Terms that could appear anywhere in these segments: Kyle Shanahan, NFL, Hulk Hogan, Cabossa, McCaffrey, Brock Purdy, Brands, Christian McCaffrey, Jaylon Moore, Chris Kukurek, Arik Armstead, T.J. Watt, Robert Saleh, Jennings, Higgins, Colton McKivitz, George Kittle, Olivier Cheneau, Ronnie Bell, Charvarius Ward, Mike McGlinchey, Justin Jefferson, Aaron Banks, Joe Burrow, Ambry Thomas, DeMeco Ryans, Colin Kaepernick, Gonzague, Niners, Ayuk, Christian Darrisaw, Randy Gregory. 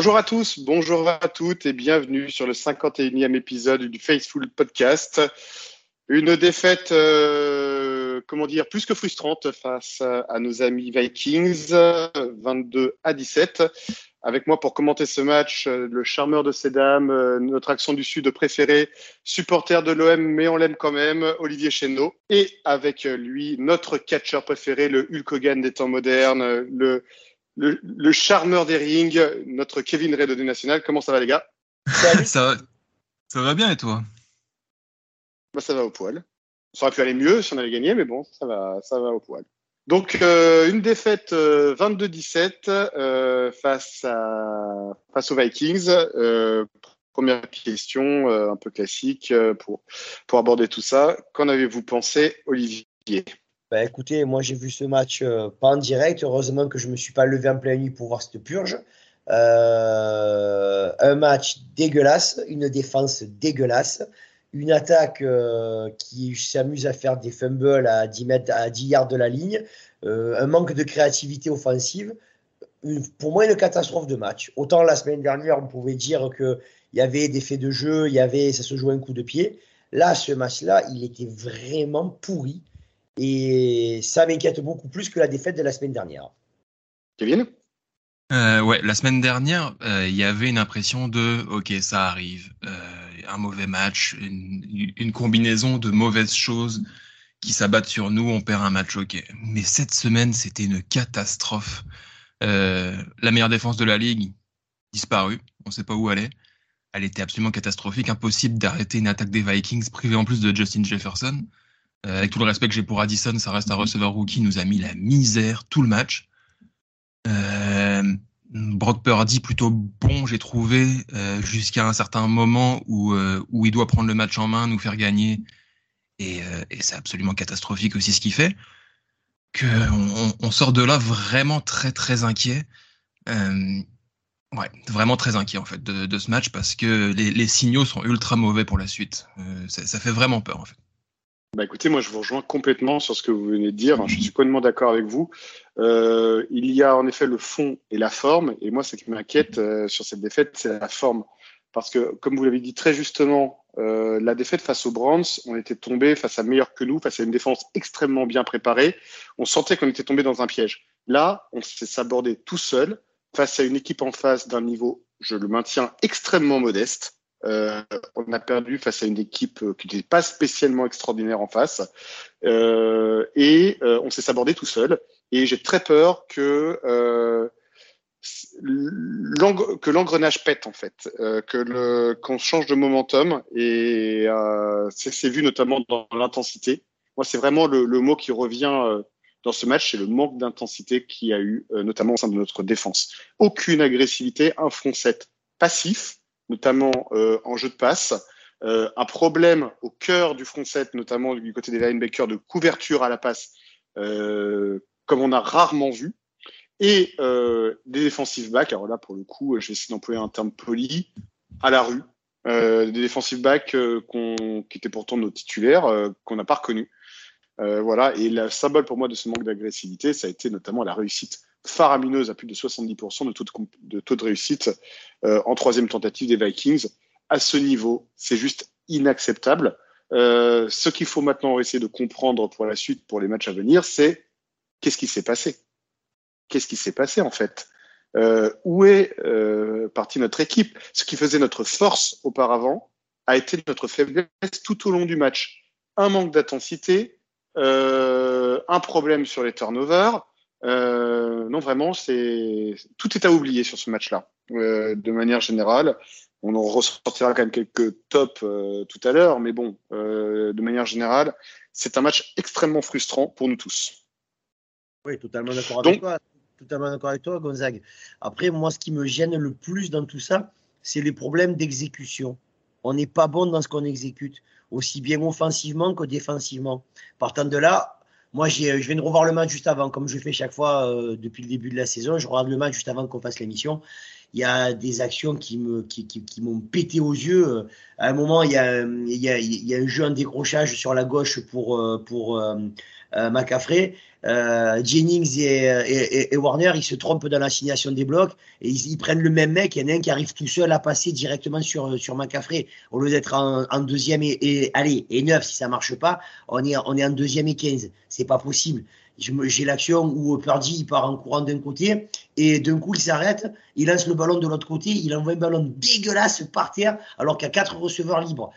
Bonjour à tous, bonjour à toutes et bienvenue sur le 51e épisode du Faithful Podcast. Une défaite, plus que frustrante face à nos amis Vikings, 22-17. Avec moi pour commenter ce match, le charmeur de ces dames, notre accent du Sud préféré, supporter de l'OM, mais on l'aime quand même, Olivier Cheneau. Et avec lui, notre catcheur préféré, le Hulk Hogan des temps modernes, le charmeur des rings, notre Kevin Ray de Deux National. Comment ça va, les gars? Ça va bien, et toi? Bah, ça va au poil. Ça aurait pu aller mieux si on allait gagner, mais bon, ça va au poil. Donc, une défaite 22-17 face aux Vikings. Première question, un peu classique pour aborder tout ça. Qu'en avez-vous pensé, Olivier? Bah écoutez, moi j'ai vu ce match pas en direct, heureusement que je ne me suis pas levé en pleine nuit pour voir cette purge. Un match dégueulasse, une défense dégueulasse, une attaque qui s'amuse à faire des fumbles à 10 yards de la ligne, un manque de créativité offensive, pour moi une catastrophe de match. Autant la semaine dernière on pouvait dire qu'il y avait des faits de jeu, ça se jouait un coup de pied, là ce match-là il était vraiment pourri. Et ça m'inquiète beaucoup plus que la défaite de la semaine dernière. Kevin ? Ouais, la semaine dernière, il y avait une impression de « ok, ça arrive », un mauvais match, une combinaison de mauvaises choses qui s'abattent sur nous, on perd un match, ok. Mais cette semaine, c'était une catastrophe. La meilleure défense de la Ligue disparue, on ne sait pas où elle est. Elle était absolument catastrophique, impossible d'arrêter une attaque des Vikings privée en plus de Justin Jefferson. Avec tout le respect que j'ai pour Addison, ça reste un receveur rookie, nous a mis la misère tout le match. Brock Purdy, plutôt bon, j'ai trouvé, jusqu'à un certain moment où il doit prendre le match en main, nous faire gagner. Et c'est absolument catastrophique aussi ce qu'il fait. On sort de là vraiment très, très inquiet. Ouais, vraiment très inquiet en fait de ce match parce que les signaux sont ultra mauvais pour la suite. Ça fait vraiment peur en fait. Bah écoutez, moi je vous rejoins complètement sur ce que vous venez de dire, je suis complètement d'accord avec vous. Il y a en effet le fond et la forme, et moi ce qui m'inquiète sur cette défaite, c'est la forme. Parce que, comme vous l'avez dit très justement, la défaite face aux Brands, on était tombé face à meilleur que nous, face à une défense extrêmement bien préparée, on sentait qu'on était tombé dans un piège. Là, on s'est sabordé tout seul, face à une équipe en face d'un niveau, je le maintiens, extrêmement modeste. On a perdu face à une équipe qui n'était pas spécialement extraordinaire en face et on s'est sabordé tout seul et j'ai très peur que l'engrenage pète en fait, qu'on change de momentum et c'est vu notamment dans l'intensité. Moi c'est vraiment le mot qui revient dans ce match, c'est le manque d'intensité qu'il y a eu notamment au sein de notre défense. Aucune agressivité, un front set passif notamment en jeu de passe, un problème au cœur du front set, notamment du côté des linebackers, de couverture à la passe, comme on a rarement vu, et des defensive backs, alors là pour le coup, je vais essayer d'employer un terme poli, à la rue, des defensive backs qui étaient pourtant nos titulaires, qu'on n'a pas reconnus. Voilà, et le symbole pour moi de ce manque d'agressivité, ça a été notamment la réussite faramineuse à plus de 70% de taux de réussite en troisième tentative des Vikings. À ce niveau, c'est juste inacceptable. Ce qu'il faut maintenant essayer de comprendre pour la suite, pour les matchs à venir, c'est qu'est-ce qui s'est passé en fait, où est partie notre équipe? Ce qui faisait notre force auparavant a été notre faiblesse tout au long du match. Un manque d'intensité, un problème sur les turnovers. Non, vraiment, tout est à oublier sur ce match-là, de manière générale. On en ressortira quand même quelques tops tout à l'heure, mais bon, de manière générale, c'est un match extrêmement frustrant pour nous tous. Oui, totalement d'accord avec toi. Totalement d'accord avec toi, Gonzague. Après, moi, ce qui me gêne le plus dans tout ça, c'est les problèmes d'exécution. On n'est pas bon dans ce qu'on exécute, aussi bien offensivement que défensivement. Partant de là, moi, je viens de revoir le match juste avant, comme je fais chaque fois depuis le début de la saison. Je regarde le match juste avant qu'on fasse l'émission. il y a des actions qui m'ont pété aux yeux. À un moment, il y a un jeu en décrochage sur la gauche pour McCaffrey. Jennings et Warner, ils se trompent dans l'assignation des blocs et ils prennent le même mec. Il y en a un qui arrive tout seul à passer directement sur McCaffrey. Au lieu d'être en deuxième et 9, si ça marche pas, on est en deuxième et 15. C'est pas possible. J'ai l'action où Purdy il part en courant d'un côté et d'un coup il s'arrête, il lance le ballon de l'autre côté, il envoie un ballon dégueulasse par terre alors qu'il y a 4 receveurs libres.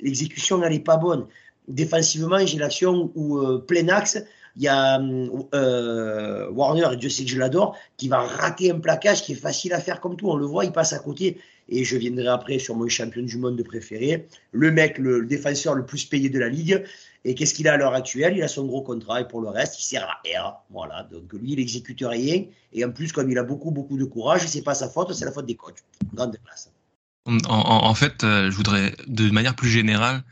L'exécution elle n'est pas bonne. Défensivement, j'ai l'action où plein axe, il y a Warner, et Dieu sait que je l'adore, qui va rater un plaquage qui est facile à faire comme tout. On le voit, il passe à côté. Et je viendrai après sur mon champion du monde préféré, le mec, le défenseur le plus payé de la ligue. Et qu'est-ce qu'il a à l'heure actuelle ? Il a son gros contrat et pour le reste, il sert à rien. Voilà, donc lui, il n'exécute rien. Et en plus, comme il a beaucoup, beaucoup de courage, c'est pas sa faute, c'est la faute des coachs. Grande place. En fait, je voudrais, de manière plus générale,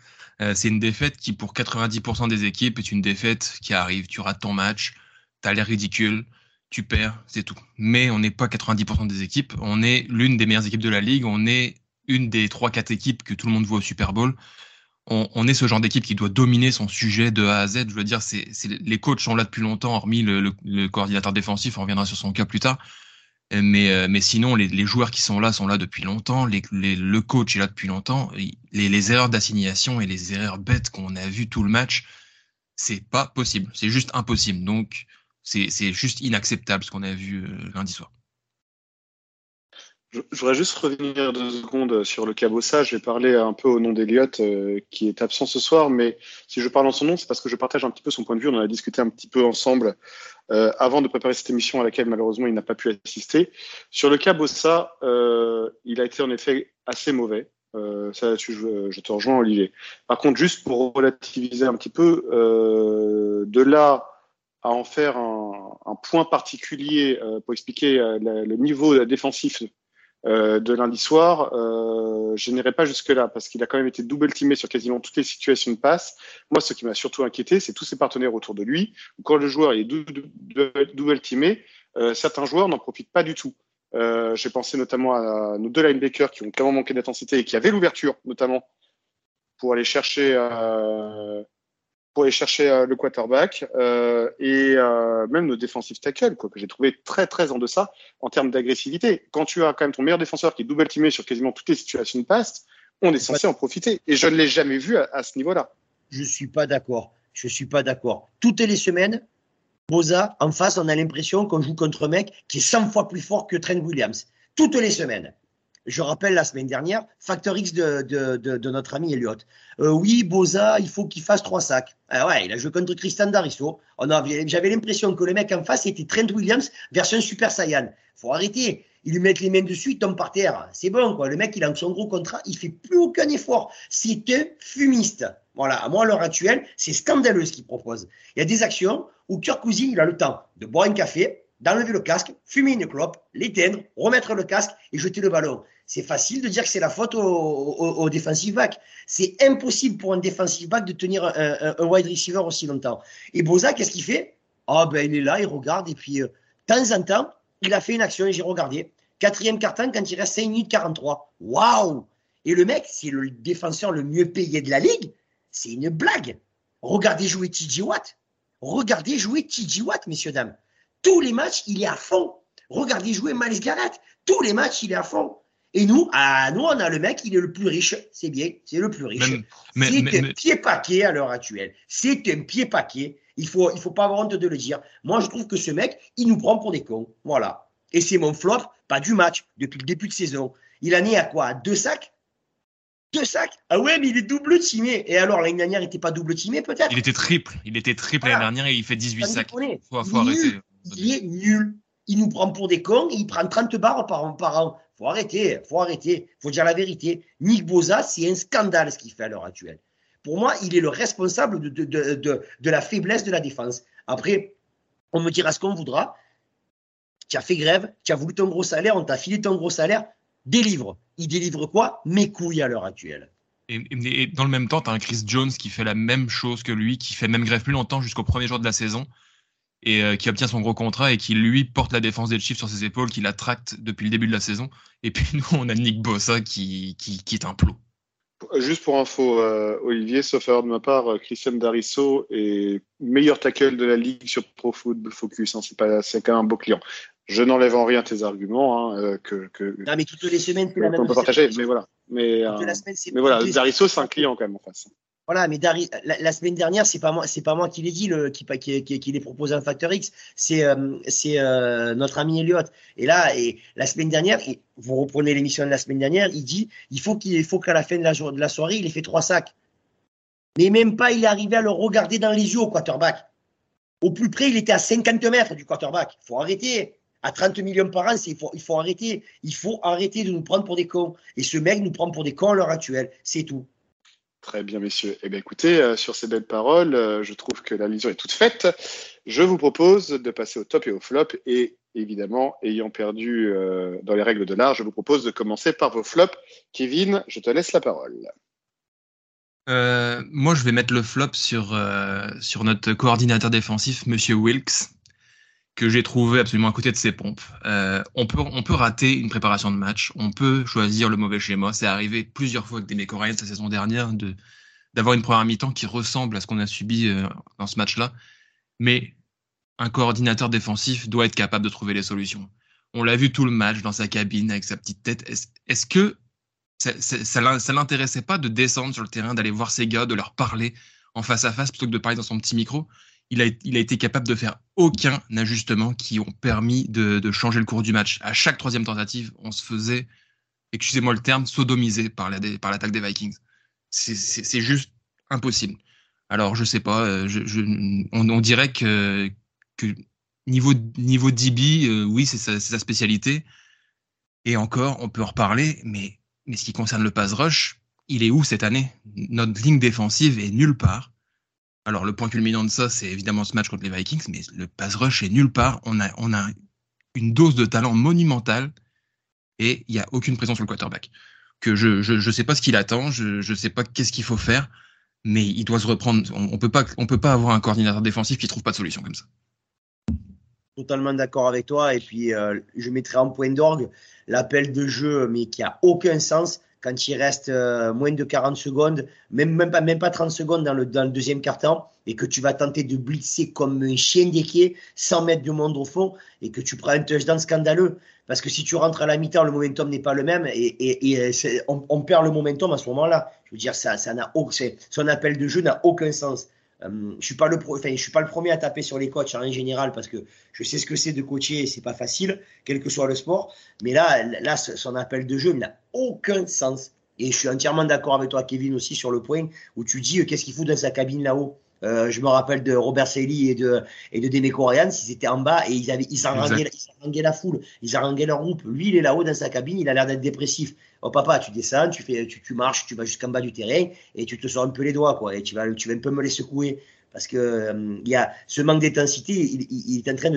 c'est une défaite qui, pour 90% des équipes, est une défaite qui arrive. Tu rates ton match, tu as l'air ridicule, tu perds, c'est tout. Mais on n'est pas 90% des équipes. On est l'une des meilleures équipes de la Ligue. On est une des 3-4 équipes que tout le monde voit au Super Bowl. On est ce genre d'équipe qui doit dominer son sujet de A à Z. Je veux dire, les coachs sont là depuis longtemps, hormis le coordinateur défensif. On reviendra sur son cas plus tard. Mais sinon, les joueurs qui sont là depuis longtemps. Le coach est là depuis longtemps. Les erreurs d'assignation et les erreurs bêtes qu'on a vues tout le match, c'est pas possible. C'est juste impossible. Donc, c'est juste inacceptable ce qu'on a vu lundi soir. Je voudrais juste revenir 2 secondes sur le Cabossa. Je vais parler un peu au nom d'Eliott qui est absent ce soir, mais si je parle en son nom, c'est parce que je partage un petit peu son point de vue. On en a discuté un petit peu ensemble avant de préparer cette émission à laquelle malheureusement il n'a pas pu assister. Sur le Cabossa, il a été en effet assez mauvais. Ça là-dessus, je te rejoins, Olivier. Par contre, juste pour relativiser un petit peu, de là à en faire un point particulier pour expliquer le niveau défensif de lundi soir, je n'irai pas jusque-là parce qu'il a quand même été double-teamé sur quasiment toutes les situations de passe. Moi, ce qui m'a surtout inquiété, c'est tous ses partenaires autour de lui. Quand le joueur est double-teamé, certains joueurs n'en profitent pas du tout. J'ai pensé notamment à nos 2 linebackers qui ont clairement manqué d'intensité et qui avaient l'ouverture, notamment, pour aller chercher le quarterback et même nos défensifs tackles que j'ai trouvé très très en deçà en termes d'agressivité. Quand tu as quand même ton meilleur défenseur qui est double teamé sur quasiment toutes les situations de passe, on est censé en profiter et je ne l'ai jamais vu à ce niveau-là. Je suis pas d'accord. Toutes les semaines, Bosa en face, on a l'impression qu'on joue contre un mec qui est 100 fois plus fort que Trent Williams. Toutes les semaines. Je rappelle la semaine dernière, Factor X de notre ami Eliott. Oui, Bosa, il faut qu'il fasse 3 sacs. Ah ouais, il a joué contre Christian Darrisaw. J'avais l'impression que le mec en face était Trent Williams version Super Saiyan. Faut arrêter. Ils lui mettent les mains dessus, il tombe par terre. C'est bon, quoi. Le mec, il a son gros contrat, il fait plus aucun effort. C'est un fumiste. Voilà. À moi, à l'heure actuelle, c'est scandaleux ce qu'il propose. Il y a des actions où Kirk Cousine, il a le temps de boire un café, d'enlever le casque, fumer une clope, l'éteindre, remettre le casque et jeter le ballon. C'est facile de dire que c'est la faute au defensive back. C'est impossible pour un defensive back de tenir un wide receiver aussi longtemps. Et Bosa, qu'est-ce qu'il fait ? Il est là, il regarde et puis de temps en temps, il a fait une action et j'ai regardé. 4e quart-temps quand il reste 5 minutes 43. Waouh ! Et le mec, c'est le défenseur le mieux payé de la ligue. C'est une blague. Regardez jouer T.J. Watt. Messieurs, dames. Tous les matchs, il est à fond. Regardez jouer Miles Garrett. Tous les matchs, il est à fond. Et nous, on a le mec, il est le plus riche. C'est bien, c'est le plus riche. C'est un pied-paquet à l'heure actuelle. C'est un pied-paquet. Il faut pas avoir honte de le dire. Moi, je trouve que ce mec, il nous prend pour des cons. Voilà. Et c'est mon flop, pas du match, depuis le début de saison. Il en est à quoi ? 2 sacs ? 2 sacs ? Ah ouais, mais il est double-teamé. Et alors, l'année dernière, il n'était pas double-teamé, peut-être ? Il était triple. L'année dernière et il fait 18 sacs. Il faut arrêter. Il est nul. Il nous prend pour des cons et il prend 30 barres par an. Faut arrêter, faut dire la vérité. Nick Bosa, c'est un scandale ce qu'il fait à l'heure actuelle. Pour moi, il est le responsable de la faiblesse de la défense. Après, on me dira ce qu'on voudra. Tu as fait grève, tu as voulu ton gros salaire, on t'a filé ton gros salaire. Délivre. Il délivre quoi ? Mes couilles à l'heure actuelle. Et dans le même temps, tu as un Chris Jones qui fait la même chose que lui, qui fait même grève plus longtemps jusqu'au premier jour de la saison. et qui obtient son gros contrat et qui, lui, porte la défense des Chiefs sur ses épaules, qui la tracte depuis le début de la saison. Et puis, nous, on a Nick Bosa qui est un plot. Juste pour info, Olivier, sauf erreur de ma part, Christian Darrisaw est meilleur tackle de la Ligue sur Pro Football Focus. Hein, c'est quand même un beau client. Je n'enlève en rien tes arguments. Non, mais toutes les semaines, tu l'as même partagé. Mais voilà. Mais voilà, Darrisaw, c'est un client quand même en face. Voilà, mais la semaine dernière, c'est pas moi qui l'ai dit, qui les proposé un Factor X, c'est notre ami Eliott. Et là, la semaine dernière, vous reprenez l'émission de la semaine dernière, il dit, il faut qu'à la fin de la soirée, il ait fait 3 sacks. Mais même pas, il est arrivé à le regarder dans les yeux au quarterback. Au plus près, il était à 50 mètres du quarterback. Il faut arrêter. À 30 millions par an, il faut arrêter. Il faut arrêter de nous prendre pour des cons. Et ce mec nous prend pour des cons à l'heure actuelle. C'est tout. Très bien, messieurs. Eh bien, écoutez, sur ces belles paroles, je trouve que la liaison est toute faite. Je vous propose de passer au top et au flop. Et évidemment, ayant perdu dans les règles de l'art, je vous propose de commencer par vos flops. Kevin, je te laisse la parole. Moi, je vais mettre le flop sur notre coordinateur défensif, Monsieur Wilks, que j'ai trouvé absolument à côté de ses pompes. On peut rater une préparation de match, on peut choisir le mauvais schéma. C'est arrivé plusieurs fois avec des Coréens la saison dernière d'avoir une première mi-temps qui ressemble à ce qu'on a subi dans ce match-là. Mais un coordinateur défensif doit être capable de trouver les solutions. On l'a vu tout le match dans sa cabine avec sa petite tête. Est-ce que ça l'intéressait pas de descendre sur le terrain, d'aller voir ses gars, de leur parler en face à face plutôt que de parler dans son petit micro? Il a été capable de faire aucun ajustement qui ont permis de changer le cours du match. À chaque 3e tentative, on se faisait, excusez-moi le terme, sodomiser par l'attaque des Vikings. C'est juste impossible. Alors, je sais pas, on dirait que niveau DB, oui, c'est sa spécialité. Et encore, on peut en reparler, mais ce qui concerne le pass rush, il est où cette année? Notre ligne défensive est nulle part. Alors, le point culminant de ça, c'est évidemment ce match contre les Vikings, mais le pass rush est nulle part. On a une dose de talent monumentale et il n'y a aucune pression sur le quarterback. Que je sais pas ce qu'il attend, je sais pas qu'est-ce qu'il faut faire, mais il doit se reprendre. On peut pas avoir un coordinateur défensif qui trouve pas de solution comme ça. Totalement d'accord avec toi. Et puis, je mettrai en point d'orgue l'appel de jeu, mais qui a aucun sens. Quand il reste moins de 40 secondes, même pas 30 secondes dans le 2e quart-temps, et que tu vas tenter de blitzer comme un chien d'équier, sans mettre du monde au fond, et que tu prends un touchdown scandaleux. Parce que si tu rentres à la mi-temps, le momentum n'est pas le même, et on perd le momentum à ce moment-là. Je veux dire, son appel de jeu n'a aucun sens. Je suis pas le premier à taper sur les coachs en général, parce que je sais ce que c'est de coacher et c'est pas facile, quel que soit le sport. Mais là, son appel de jeu n'a aucun sens. Et je suis entièrement d'accord avec toi, Kevin, aussi sur le point où tu dis qu'est-ce qu'il fout dans sa cabine là-haut. Je me rappelle de Robert Saleh et de Dene Coréen, ils étaient en bas et ils haranguaient la foule, ils haranguaient leur groupe. Lui, il est là-haut dans sa cabine, il a l'air d'être dépressif. Oh papa, tu descends, tu marches, tu vas jusqu'en bas du terrain et tu te sors un peu les doigts, quoi. Et tu vas un peu me les secouer parce que y a ce manque d'intensité, il est en train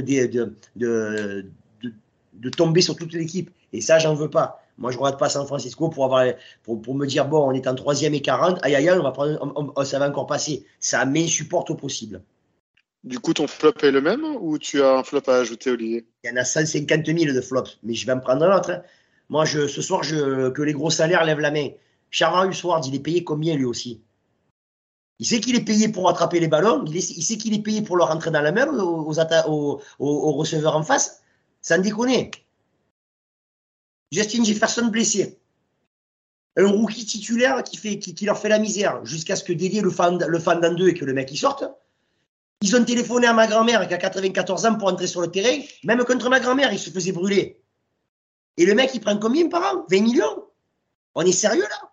de tomber sur toute l'équipe. Et ça, j'en veux pas. Moi, je ne regarde pas San Francisco pour me dire, bon, on est en 3e et 40, aïe, aïe, aïe, ça va encore passer. Ça m'insupporte au possible. Du coup, ton flop est le même ou tu as un flop à ajouter, Olivier? Il y en a 150 000 de flops, mais je vais en prendre un autre. Hein. Moi, ce soir, que les gros salaires lèvent la main. Charvarius Ward, il est payé combien, lui aussi? Il sait qu'il est payé pour attraper les ballons, il sait qu'il est payé pour leur rentrer dans la main aux receveurs en face. Sans déconner. Justin Jefferson blessé. Un rookie titulaire qui leur fait la misère jusqu'à ce que Dédé le fende en deux et que le mec il sorte. Ils ont téléphoné à ma grand-mère qui a 94 ans pour entrer sur le terrain. Même contre ma grand-mère, il se faisait brûler. Et le mec, il prend combien par an? 20 millions? On est sérieux là?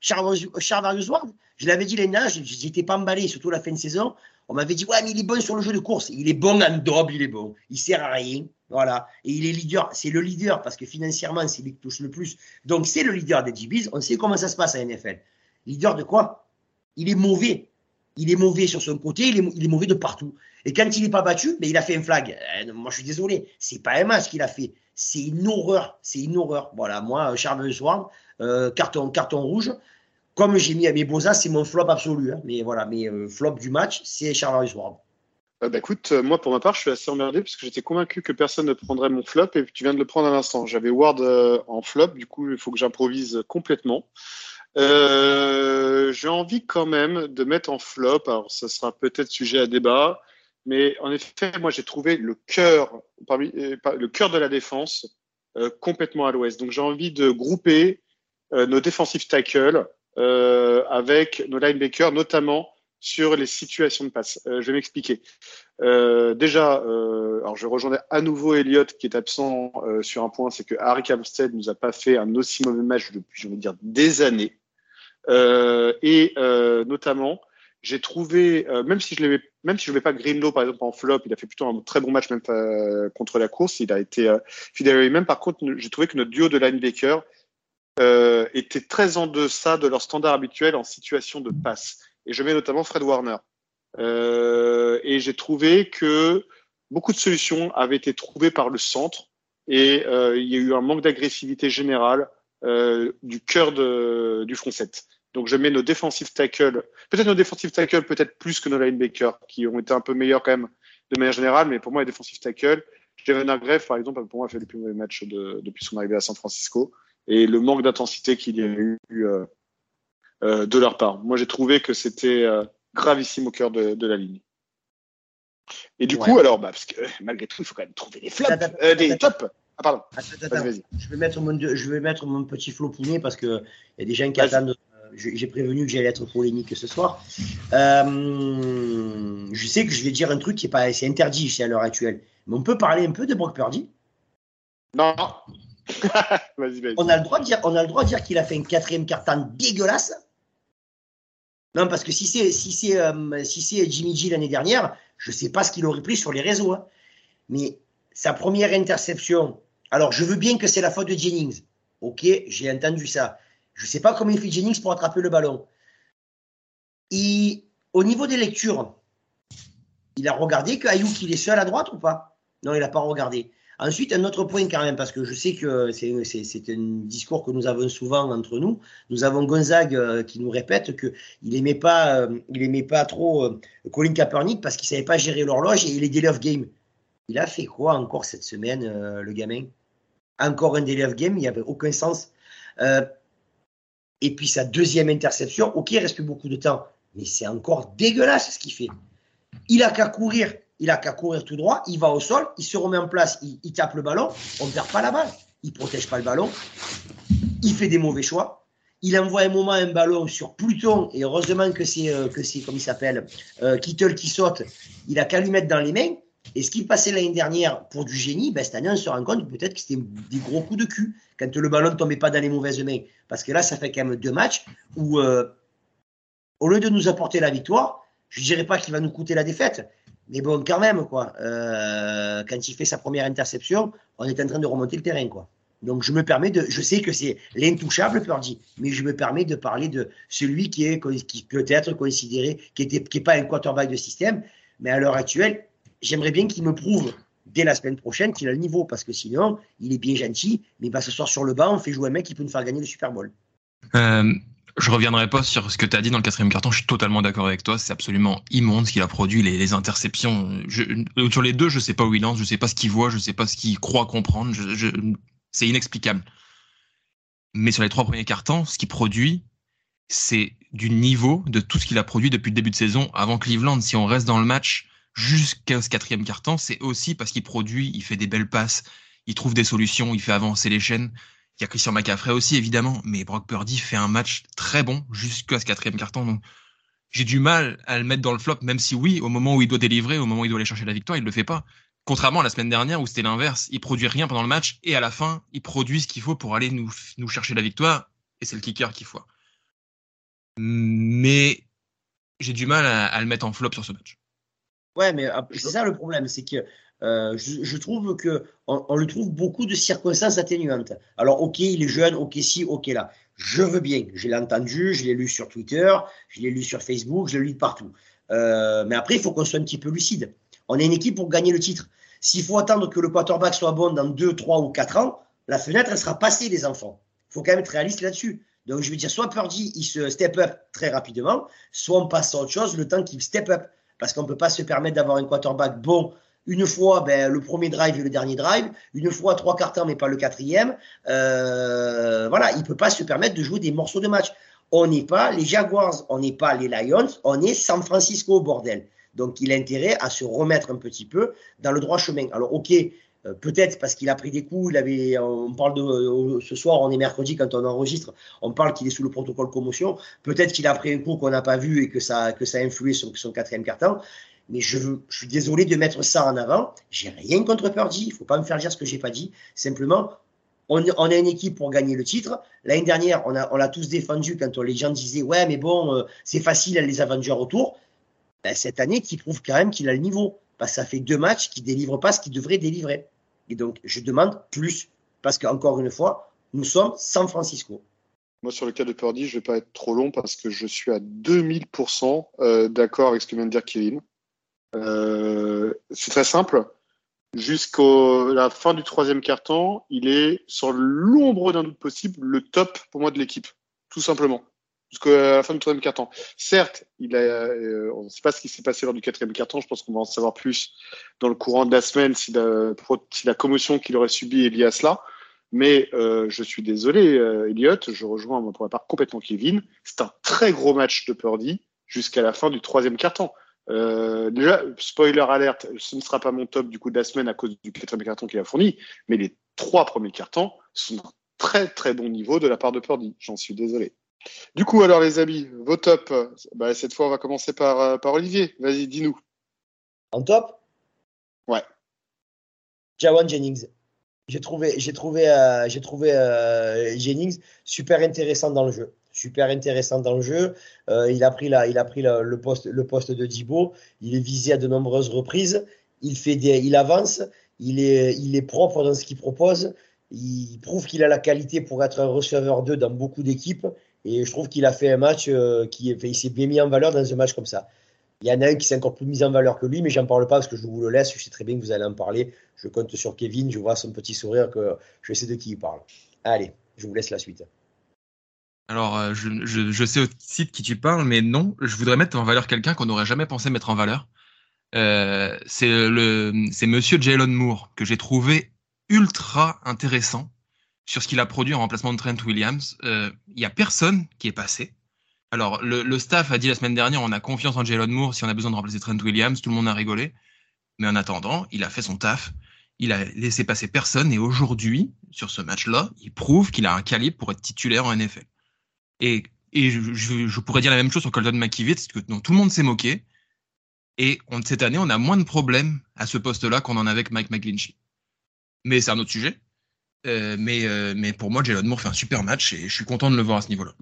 Charvarius Ward, je l'avais dit l'année dernière, j'étais pas emballé, surtout la fin de saison. On m'avait dit, ouais, mais il est bon sur le jeu de course. Il est bon en double, il est bon. Il sert à rien. Voilà. Et il est leader. C'est le leader parce que financièrement, c'est lui qui touche le plus. Donc, c'est le leader des GBs. On sait comment ça se passe à NFL. Leader de quoi? Il est mauvais. Il est mauvais sur son côté. Il est mauvais de partout. Et quand il n'est pas battu, ben, il a fait un flag. Moi, je suis désolé. C'est pas un match qu'il a fait. C'est une horreur. C'est une horreur. Voilà. Moi, Charvarius Ward, carton rouge. Comme j'ai mis à mes Bosa, c'est mon flop absolu. Hein. Mais voilà, flop du match, c'est Charvarius Ward. Bah écoute, moi pour ma part, je suis assez emmerdé parce que j'étais convaincu que personne ne prendrait mon flop et tu viens de le prendre à l'instant. J'avais Ward en flop, du coup il faut que j'improvise complètement. J'ai envie quand même de mettre en flop, alors ça sera peut-être sujet à débat, mais en effet, moi j'ai trouvé le cœur de la défense complètement à l'ouest. Donc j'ai envie de grouper nos defensive tackles avec nos linebackers, notamment sur les situations de passe. Je vais m'expliquer. Alors je rejoins à nouveau Eliott qui est absent sur un point, c'est que Arik Armstead nous a pas fait un aussi mauvais match depuis, j'ai envie de dire, des années. Notamment, j'ai trouvé, même si je ne mets pas Greenlow par exemple en flop, il a fait plutôt un très bon match même contre la course, il a été fidèle à lui-même. Par contre, j'ai trouvé que notre duo de linebacker était très en deçà de leur standard habituel en situation de passe. Et je mets notamment Fred Warner. Et j'ai trouvé que beaucoup de solutions avaient été trouvées par le centre et il y a eu un manque d'agressivité générale du cœur du front 7. Donc je mets nos defensive tackles, peut-être plus que nos linebackers, qui ont été un peu meilleurs quand même de manière générale, mais pour moi les defensive tackles, Javon Hargrave par exemple, pour moi a fait le plus mauvais match depuis son arrivée à San Francisco, et le manque d'intensité qu'il y a eu de leur part. Moi, j'ai trouvé que c'était gravissime au cœur de la ligne. Et du coup, alors, parce que malgré tout, il faut quand même trouver des flops, des tops. Ah, pardon. Vas-y. Je vais mettre mon petit flopounet parce qu'il y a des gens qui attendent. J'ai prévenu que j'allais être polémique ce soir. Je sais que je vais dire un truc qui est pas, c'est interdit ici à l'heure actuelle. Mais on peut parler un peu de Brock Purdy ? Non. Vas-y. On a le droit de dire qu'il a fait une quatrième quart-temps dégueulasse. Non, parce que si c'est Jimmy G l'année dernière, je ne sais pas ce qu'il aurait pris sur les réseaux. Hein. Mais sa première interception, alors je veux bien que c'est la faute de Jennings. Ok, j'ai entendu ça. Je ne sais pas comment il fait Jennings pour attraper le ballon. Et, au niveau des lectures, il a regardé que Ayuk, il est seul à droite ou pas ? Non, il n'a pas regardé. Ensuite, un autre point quand même, parce que je sais que c'est un discours que nous avons souvent entre nous. Nous avons Gonzague qui nous répète qu'il n'aimait pas trop Colin Kaepernick parce qu'il ne savait pas gérer l'horloge et les delay of game. Il a fait quoi encore cette semaine, le gamin ? Encore un delay of game, il n'y avait aucun sens. Et puis sa deuxième interception, ok, il ne reste plus beaucoup de temps, mais c'est encore dégueulasse ce qu'il fait. Il n'a qu'à courir tout droit, il va au sol, il se remet en place, il tape le ballon, on ne perd pas la balle. Il ne protège pas le ballon, il fait des mauvais choix, il envoie un moment un ballon sur Pluton, et heureusement que c'est comme il s'appelle, Kittle qui saute, il n'a qu'à lui mettre dans les mains, et ce qui passait l'année dernière pour du génie, cette année on se rend compte peut-être que c'était des gros coups de cul, quand le ballon ne tombait pas dans les mauvaises mains, parce que là ça fait quand même 2 matchs où au lieu de nous apporter la victoire, je ne dirais pas qu'il va nous coûter la défaite, mais bon, quand même, quoi. Quand il fait sa première interception, on est en train de remonter le terrain, quoi. Donc, je sais que c'est l'intouchable Purdy, mais je me permets de parler de celui qui peut être considéré, qui est pas un quarterback de système, mais à l'heure actuelle, j'aimerais bien qu'il me prouve dès la semaine prochaine qu'il a le niveau, parce que sinon, il est bien gentil, mais ce soir sur le banc, on fait jouer un mec qui peut nous faire gagner le Super Bowl. Je reviendrai pas sur ce que tu as dit dans le quatrième carton, je suis totalement d'accord avec toi, c'est absolument immonde ce qu'il a produit, les interceptions. Sur les deux, je sais pas où il lance, je sais pas ce qu'il voit, je sais pas ce qu'il croit comprendre, c'est inexplicable. Mais sur les 3 premiers cartons, ce qu'il produit, c'est du niveau de tout ce qu'il a produit depuis le début de saison avant Cleveland. Si on reste dans le match jusqu'à ce quatrième carton, c'est aussi parce qu'il produit, il fait des belles passes, il trouve des solutions, il fait avancer les chaînes. Il y a Christian McCaffrey aussi, évidemment, mais Brock Purdy fait un match très bon jusqu'à ce quatrième carton. Donc, j'ai du mal à le mettre dans le flop, même si oui, au moment où il doit délivrer, au moment où il doit aller chercher la victoire, il ne le fait pas. Contrairement à la semaine dernière où c'était l'inverse, il ne produit rien pendant le match et à la fin, il produit ce qu'il faut pour aller nous chercher la victoire et c'est le kicker qui foire. Mais j'ai du mal à le mettre en flop sur ce match. Ouais, mais c'est ça le problème, c'est que je trouve qu'on lui trouve beaucoup de circonstances atténuantes. Alors, ok, il est jeune, ok, si, ok, là. Je veux bien, je l'ai entendu, je l'ai lu sur Twitter, je l'ai lu sur Facebook, je l'ai lu partout. Mais après, il faut qu'on soit un petit peu lucide. On est une équipe pour gagner le titre. S'il faut attendre que le quarterback soit bon dans 2, 3 ou 4 ans, la fenêtre, elle sera passée, les enfants. Il faut quand même être réaliste là-dessus. Donc, je veux dire, soit Purdy, il se step up très rapidement, soit on passe à autre chose le temps qu'il step up. parce qu'on ne peut pas se permettre d'avoir un quarterback bon. Une fois, le premier drive et le dernier drive. Une fois, trois quarts temps, mais pas le quatrième. Voilà, il ne peut pas se permettre de jouer des morceaux de match. On n'est pas les Jaguars, on n'est pas les Lions, on est San Francisco, bordel. Donc, il a intérêt à se remettre un petit peu dans le droit chemin. Alors, OK, peut-être parce qu'il a pris des coups, on parle de ce soir, on est mercredi quand on enregistre, on parle qu'il est sous le protocole commotion. Peut-être qu'il a pris un coup qu'on n'a pas vu et que ça a influé son quatrième carton. Mais je suis désolé de mettre ça en avant. J'ai rien contre Purdy. Il ne faut pas me faire dire ce que j'ai pas dit. Simplement, on a une équipe pour gagner le titre. L'année dernière, on l'a tous défendu quand les gens disaient « Ouais, mais bon, c'est facile, elle les a vendus autour. » Cette année, qui prouve quand même qu'il a le niveau. Parce que ça fait 2 matchs qui ne délivrent pas ce qu'il devrait délivrer. Et donc, je demande plus. Parce qu'encore une fois, nous sommes San Francisco. Moi, sur le cas de Purdy, je ne vais pas être trop long parce que je suis à 2000% d'accord avec ce que vient de dire Kevin. C'est très simple. Jusqu'à la fin du 3e quart-temps, il est, sur l'ombre d'un doute possible, le top pour moi de l'équipe, tout simplement. Jusqu'à la fin du 3e quart-temps. Certes, on ne sait pas ce qui s'est passé lors du 4e quart-temps. Je pense qu'on va en savoir plus dans le courant de la semaine si la commotion qu'il aurait subie est liée à cela. Mais je suis désolé, Eliott, je rejoins pour ma part complètement Kevin. C'est un très gros match de Purdy jusqu'à la fin du 3e quart-temps. Déjà, spoiler alerte, ce ne sera pas mon top du coup de la semaine à cause du 4e carton qu'il a fourni, mais les 3 premiers cartons sont un très très bon niveau de la part de Purdy, j'en suis désolé. Du coup, alors les amis, vos tops, cette fois on va commencer par Olivier, vas-y, dis-nous. En top ? Ouais. Javon Jennings. J'ai trouvé Jennings super intéressant dans le jeu. Il a pris le poste de Dibot. Il est visé à de nombreuses reprises. Il avance. Il est propre dans ce qu'il propose. Il prouve qu'il a la qualité pour être un receveur 2 dans beaucoup d'équipes. Et je trouve qu'il a fait un match il s'est bien mis en valeur dans un match comme ça. Il y en a un qui s'est encore plus mis en valeur que lui, mais j'en parle pas parce que je vous le laisse. Je sais très bien que vous allez en parler. Je compte sur Kevin. Je vois son petit sourire que je sais de qui il parle. Allez, je vous laisse la suite. Alors, je sais aussi de qui tu parles, mais non, je voudrais mettre en valeur quelqu'un qu'on n'aurait jamais pensé mettre en valeur. C'est Monsieur Jaylon Moore, que j'ai trouvé ultra intéressant sur ce qu'il a produit en remplacement de Trent Williams. Il n'y a personne qui est passé. Alors, le staff a dit la semaine dernière, on a confiance en Jaylon Moore, si on a besoin de remplacer Trent Williams, tout le monde a rigolé. Mais en attendant, il a fait son taf. Il a laissé passer personne et aujourd'hui, sur ce match-là, il prouve qu'il a un calibre pour être titulaire en NFL. Et je pourrais dire la même chose sur Colton McKivitz, dont tout le monde s'est moqué. Et cette année, on a moins de problèmes à ce poste-là qu'on en avait avec Mike McGlinchey. Mais c'est un autre sujet. Mais pour moi, Jaylon Moore fait un super match et je suis content de le voir à ce niveau-là.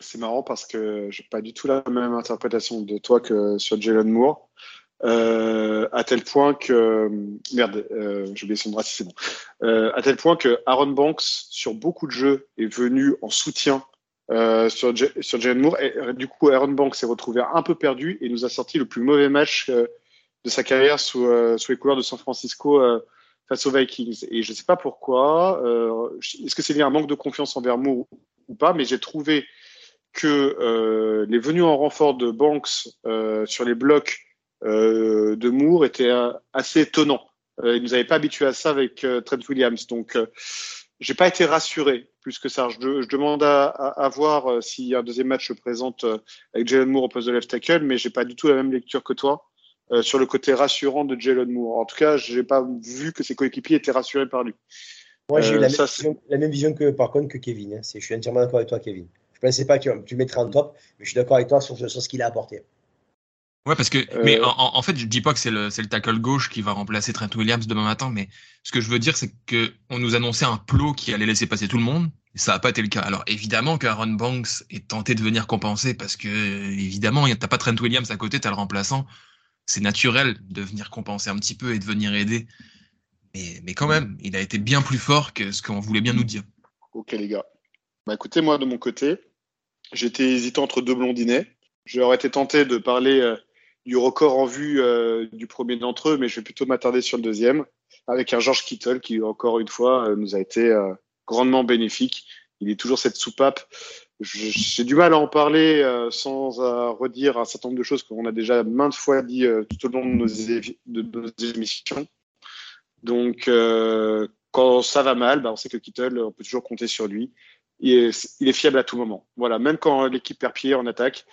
C'est marrant parce que je n'ai pas du tout la même interprétation de toi que sur Jaylon Moore. À tel point que... j'ai oublié son bras, si c'est bon. À tel point que Aaron Banks, sur beaucoup de jeux, est venu en soutien sur Jaylon Moore et du coup Aaron Banks s'est retrouvé un peu perdu et nous a sorti le plus mauvais match de sa carrière sous les couleurs de San Francisco face aux Vikings et je ne sais pas pourquoi est-ce que c'est lié à un manque de confiance envers Moore ou pas, mais j'ai trouvé que les venues en renfort de Banks sur les blocs de Moore étaient assez étonnants, ils ne nous avaient pas habitués à ça avec Trent Williams, donc je n'ai pas été rassuré plus que ça. Je demande à voir si un deuxième match se présente avec Jaylon Moore au poste de left tackle, mais je n'ai pas du tout la même lecture que toi sur le côté rassurant de Jaylon Moore. En tout cas, je n'ai pas vu que ses coéquipiers étaient rassurés par lui. Moi, j'ai eu la même vision que Kevin. Hein. Je suis entièrement d'accord avec toi, Kevin. Je ne pensais pas que tu le mettrais en top, mais je suis d'accord avec toi sur ce qu'il a apporté. Ouais, parce que, mais en fait, je dis pas que c'est le tackle gauche qui va remplacer Trent Williams demain matin, mais ce que je veux dire, c'est que on nous annonçait un plot qui allait laisser passer tout le monde, et ça a pas été le cas. Alors, évidemment qu'Aaron Banks est tenté de venir compenser parce que, évidemment, t'as pas Trent Williams à côté, t'as le remplaçant. C'est naturel de venir compenser un petit peu et de venir aider. Mais quand même, il a été bien plus fort que ce qu'on voulait bien nous dire. Ok, les gars. Bah, écoutez, moi, de mon côté, j'étais hésitant entre 2 blondinets. J'aurais été tenté de parler, du record en vue du premier d'entre eux, mais je vais plutôt m'attarder sur le deuxième, avec un George Kittle qui, encore une fois, nous a été grandement bénéfique. Il est toujours cette soupape J'ai du mal à en parler sans redire un certain nombre de choses qu'on a déjà maintes fois dit tout au long de nos émissions. Donc, quand ça va mal, on sait que Kittle, on peut toujours compter sur lui. Il est fiable à tout moment. Voilà, même quand l'équipe perd pied en attaque,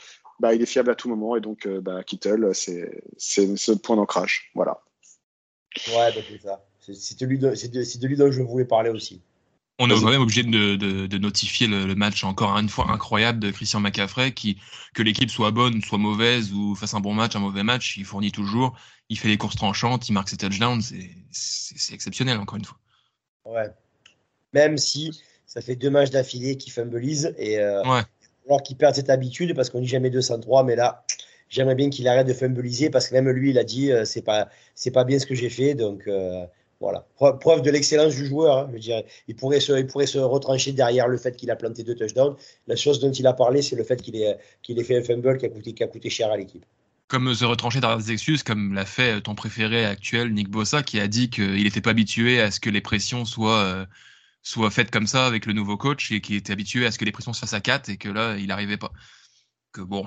il est fiable à tout moment. Et donc, Kittle, c'est le point d'ancrage. Voilà. Ouais, c'est ça. C'est de lui dont je voulais parler aussi. On est quand même obligé de notifier le match encore une fois incroyable de Christian McCaffrey qui, que l'équipe soit bonne, soit mauvaise ou fasse un bon match, un mauvais match, il fournit toujours, il fait les courses tranchantes, il marque ses touchdowns, c'est exceptionnel encore une fois. Ouais. Même si ça fait deux matchs d'affilée qu'il fumbleise et alors qu'il perd cette habitude parce qu'on dit jamais 203, mais là j'aimerais bien qu'il arrête de fumbleiser parce que même lui il a dit c'est pas bien ce que j'ai fait donc. Voilà, preuve de l'excellence du joueur, je dirais. Il pourrait se retrancher derrière le fait qu'il a planté deux touchdowns. La chose dont il a parlé, c'est le fait qu'il ait fait un fumble qui a coûté cher à l'équipe. Comme se retrancher derrière des excuses, comme l'a fait ton préféré actuel, Nick Bosa, qui a dit qu'il n'était pas habitué à ce que les pressions soient faites comme ça avec le nouveau coach et qu'il était habitué à ce que les pressions se fassent à 4 et que là, il n'arrivait pas. Que bon,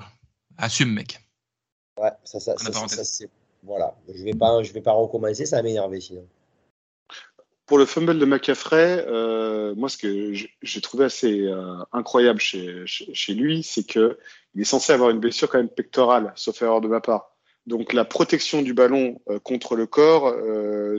assume, mec. Ouais, ça c'est... Voilà, je vais pas recommencer, ça va m'énerver sinon. Pour le fumble de McCaffrey, moi, ce que j'ai trouvé assez incroyable chez lui, c'est qu'il est censé avoir une blessure quand même pectorale, sauf erreur de ma part. Donc, la protection du ballon contre le corps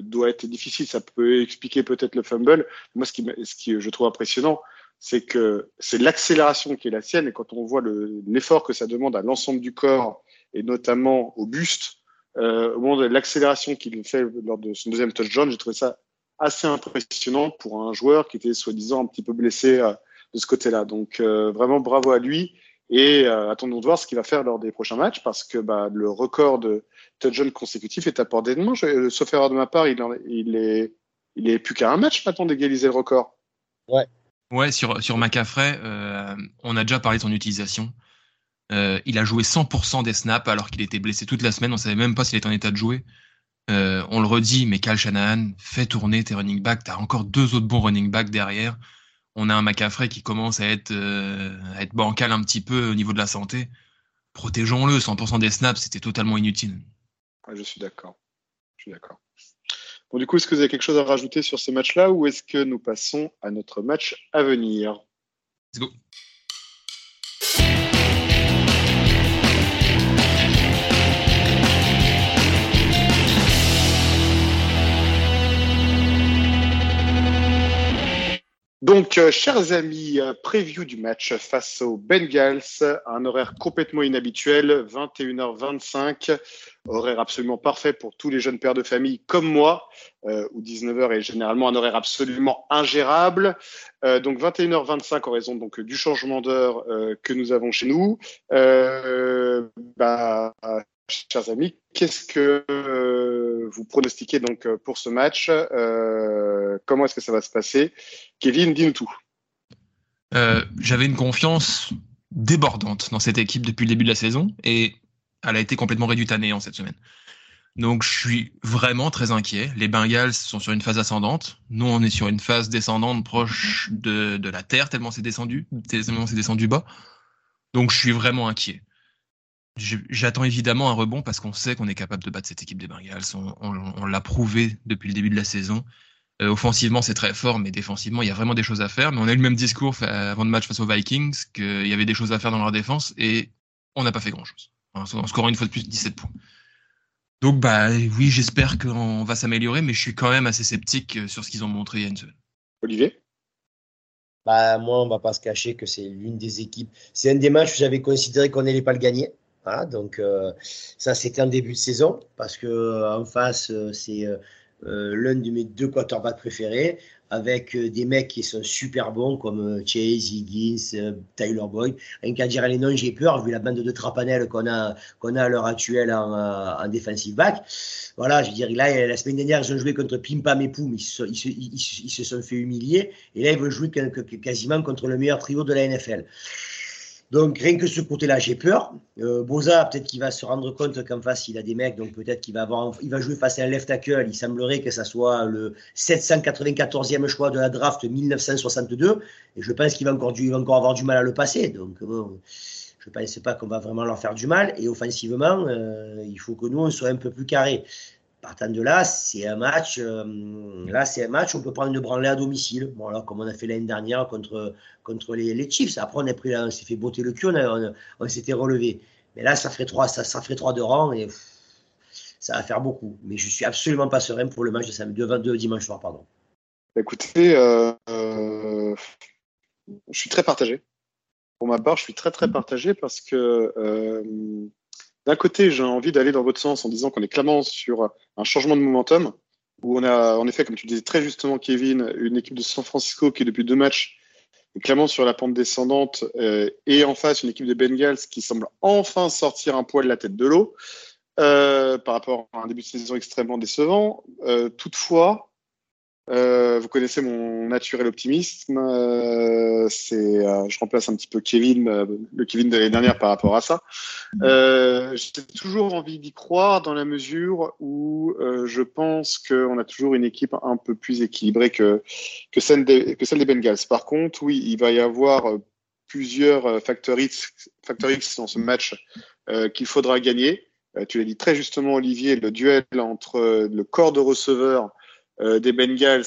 doit être difficile. Ça peut expliquer peut-être le fumble. Moi, ce qui je trouve impressionnant, c'est que c'est l'accélération qui est la sienne. Et quand on voit l'effort que ça demande à l'ensemble du corps, et notamment au buste, au moment de l'accélération qu'il fait lors de son deuxième touchdown, j'ai trouvé ça assez impressionnant pour un joueur qui était soi-disant un petit peu blessé de ce côté-là. Donc vraiment bravo à lui et attendons de voir ce qu'il va faire lors des prochains matchs parce que le record de touchdowns consécutifs est à portée de main. Sauf erreur de ma part, il est plus qu'à un match maintenant d'égaliser le record. Ouais, sur McCaffrey, on a déjà parlé de son utilisation. Il a joué 100% des snaps alors qu'il était blessé toute la semaine. On savait même pas s'il était en état de jouer. On le redit, mais Kyle Shanahan, fais tourner tes running backs. T'as encore deux autres bons running backs derrière. On a un McCaffrey qui commence à être bancal un petit peu au niveau de la santé. Protégeons-le. 100% des snaps, c'était totalement inutile. Ouais, je suis d'accord. Bon, du coup, est-ce que vous avez quelque chose à rajouter sur ce match-là ou est-ce que nous passons à notre match à venir ? Let's go. Donc, chers amis, preview du match face aux Bengals, un horaire complètement inhabituel, 21h25, horaire absolument parfait pour tous les jeunes pères de famille comme moi, où 19h est généralement un horaire absolument ingérable. Donc, 21h25 en raison donc du changement d'heure que nous avons chez nous. Chers amis, qu'est-ce que vous pronostiquez donc pour ce match ? Comment est-ce que ça va se passer ? Kevin, dis-nous tout. J'avais une confiance débordante dans cette équipe depuis le début de la saison et elle a été complètement réduite à néant cette semaine. Donc je suis vraiment très inquiet. Les Bengals sont sur une phase ascendante. Nous, on est sur une phase descendante proche de la terre tellement c'est descendu bas. Donc je suis vraiment inquiet. J'attends évidemment un rebond parce qu'on sait qu'on est capable de battre cette équipe des Bengals. On l'a prouvé depuis le début de la saison. Offensivement, c'est très fort, mais défensivement, il y a vraiment des choses à faire. Mais on a eu le même discours avant le match face aux Vikings, qu'il y avait des choses à faire dans leur défense et on n'a pas fait grand-chose. En scorant une fois de plus 17 points. Donc, oui, j'espère qu'on va s'améliorer, mais je suis quand même assez sceptique sur ce qu'ils ont montré il y a une semaine. Olivier ? Moi, on ne va pas se cacher que c'est l'une des équipes. C'est un des matchs où j'avais considéré qu'on n'allait pas le gagner. Voilà, donc ça c'était en début de saison parce que en face c'est l'un de mes deux quarterbacks préférés avec des mecs qui sont super bons comme Chase, Higgins, Tyler Boyd. Rien qu'à dire les noms, j'ai peur vu la bande de Trapanel qu'on a à l'heure actuelle en defensive back. Voilà, je veux dire là la semaine dernière ils ont joué contre Pim Pam et Poum, ils se sont fait humilier et là ils veulent jouer quasiment contre le meilleur trio de la NFL. Donc rien que ce côté-là, j'ai peur. Bosa, peut-être qu'il va se rendre compte qu'en face, il a des mecs, donc peut-être qu'il va il va jouer face à un left tackle. Il semblerait que ça soit le 794e choix de la draft 1962. Et je pense qu'il va encore avoir du mal à le passer. Donc bon, je ne pense pas qu'on va vraiment leur faire du mal. Et offensivement, il faut que nous, on soit un peu plus carrés. Partant de là, c'est un match, on peut prendre une branlée à domicile, voilà, comme on a fait l'année dernière contre les Chiefs. Après, on s'est fait botter le cul, on s'était relevé. Mais là, ça ferait trois de rang et ça va faire beaucoup. Mais je suis absolument pas serein pour le match de dimanche soir. Pardon. Écoutez, je suis très partagé. Pour ma part, je suis très très partagé parce que d'un côté, j'ai envie d'aller dans votre sens en disant qu'on est clairement sur un changement de momentum, où on a, en effet, comme tu disais très justement, Kevin, une équipe de San Francisco qui, depuis 2 matchs, est clairement sur la pente descendante, et en face, une équipe des Bengals qui semble enfin sortir un poil de la tête de l'eau, par rapport à un début de saison extrêmement décevant. Toutefois, vous connaissez mon naturel optimisme, je remplace un petit peu Kevin, le Kevin de l'année dernière par rapport à ça. J'ai toujours envie d'y croire dans la mesure où je pense qu'on a toujours une équipe un peu plus équilibrée que celle des Bengals. Par contre, oui, il va y avoir plusieurs Factor X dans ce match qu'il faudra gagner. Tu l'as dit très justement, Olivier, le duel entre le corps de receveur des Bengals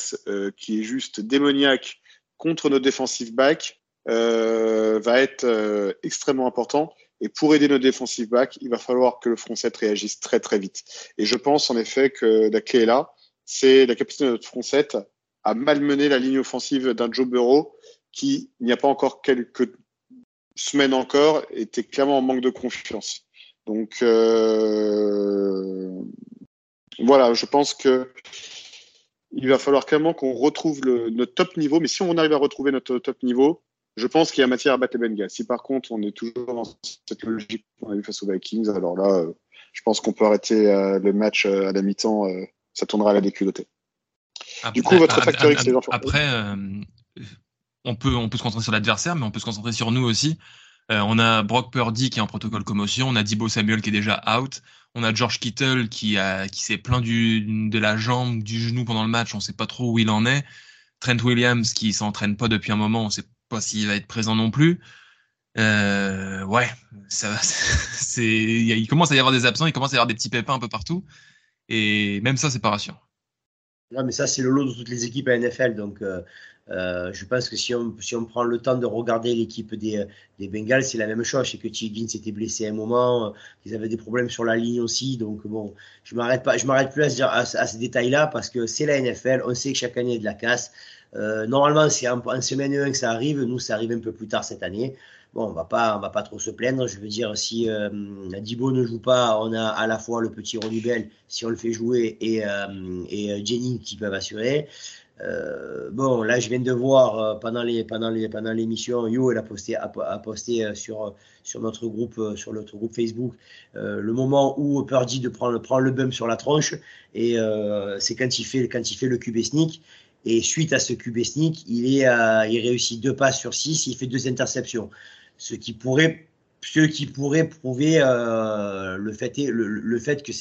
qui est juste démoniaque contre nos defensive backs va être extrêmement important, et pour aider nos defensive backs, il va falloir que le front 7 réagisse très très vite, et je pense en effet que la clé est là, c'est la capacité de notre front 7 à malmener la ligne offensive d'un Joe Burrow qui, il n'y a pas encore quelques semaines encore, était clairement en manque de confiance. Donc voilà, je pense que il va falloir clairement qu'on retrouve notre top niveau. Mais si on arrive à retrouver notre top niveau, je pense qu'il y a matière à battre les Bengals. Si par contre, on est toujours dans cette logique qu'on a vu face aux Vikings, alors là, je pense qu'on peut arrêter le match à la mi-temps. Ça tournera à la déculottée. Du coup, votre Factor X, les enfants. Après, on peut se concentrer sur l'adversaire, mais on peut se concentrer sur nous aussi. On a Brock Purdy qui est en protocole commotion. On a Deebo Samuel qui est déjà out. On a George Kittle qui s'est plaint de la jambe, du genou pendant le match. On ne sait pas trop où il en est. Trent Williams qui s'entraîne pas depuis un moment. On ne sait pas s'il va être présent non plus. Ouais, ça va. Il commence à y avoir des absents. Il commence à y avoir des petits pépins un peu partout. Et même ça, c'est pas rassurant. Non, mais ça, c'est le lot de toutes les équipes à NFL. Donc, je pense que si on prend le temps de regarder l'équipe des Bengals, c'est la même chose. Je sais que Higgins s'était blessé à un moment, qu'ils avaient des problèmes sur la ligne aussi. Donc bon, je m'arrête plus à ces détails-là parce que c'est la NFL. On sait que chaque année il y a de la casse. Normalement, c'est en semaine 1 que ça arrive. Nous, ça arrive un peu plus tard cette année. Bon, on va pas trop se plaindre. Je veux dire, si Deebo ne joue pas, on a à la fois le petit Ronnie Bell, si on le fait jouer, et Jennings qui peuvent assurer. Bon, là, je viens de voir pendant l'émission, Yo, elle a posté sur notre groupe, Facebook, le moment où Purdy prend le bum sur la tronche, et c'est quand il fait le QB sneak. Et suite à ce QB sneak, il réussit 2 passes sur 6, il fait 2 interceptions. Ce qui pourrait prouver le fait que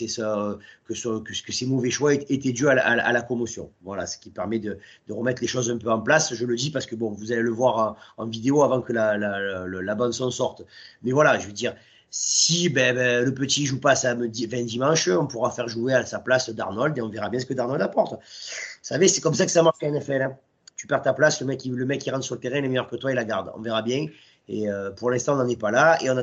ces mauvais choix étaient dus à la commotion. Voilà, ce qui permet de remettre les choses un peu en place. Je le dis parce que bon, vous allez le voir en vidéo avant que la bande s'en sorte. Mais voilà, je veux dire, si le petit joue pas samedi, 20 dimanche, on pourra faire jouer à sa place Darnold et on verra bien ce que Darnold apporte. Vous savez, c'est comme ça que ça marche en NFL. Hein. Tu perds ta place, le mec qui rentre sur le terrain, il est meilleur que toi, il la garde. On verra bien. Et pour l'instant, on n'en est pas là et on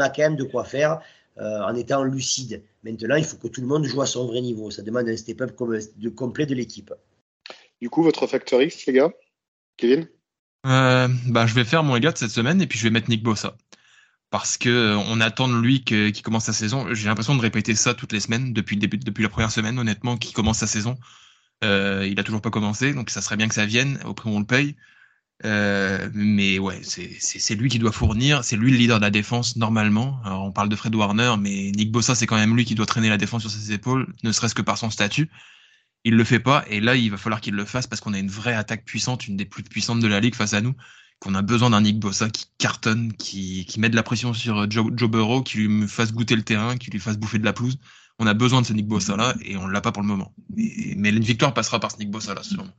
a quand même de quoi faire en étant lucide. Maintenant, il faut que tout le monde joue à son vrai niveau. Ça demande un step-up complet de l'équipe. Du coup, votre Factor X, les gars, Kevin ? Je vais faire mon Eliott cette semaine et puis je vais mettre Nick Bosa. Parce que on attend de lui qu'il commence sa saison. J'ai l'impression de répéter ça toutes les semaines depuis la première semaine, honnêtement, qu'il commence sa saison. Il a toujours pas commencé, donc ça serait bien que ça vienne au prix où on le paye. Mais ouais, c'est lui qui doit fournir. C'est lui le leader de la défense normalement. Alors, on parle de Fred Warner, mais Nick Bosa, c'est quand même lui qui doit traîner la défense sur ses épaules, ne serait-ce que par son statut. Il le fait pas, et là, il va falloir qu'il le fasse parce qu'on a une vraie attaque puissante, une des plus puissantes de la ligue face à nous, qu'on a besoin d'un Nick Bosa qui cartonne, qui met de la pression sur Joe Burrow, qui lui fasse goûter le terrain, qui lui fasse bouffer de la pelouse. On a besoin de ce Nick Bosa-là et on ne l'a pas pour le moment. Mais une victoire passera par ce Nick Bosa-là, sûrement.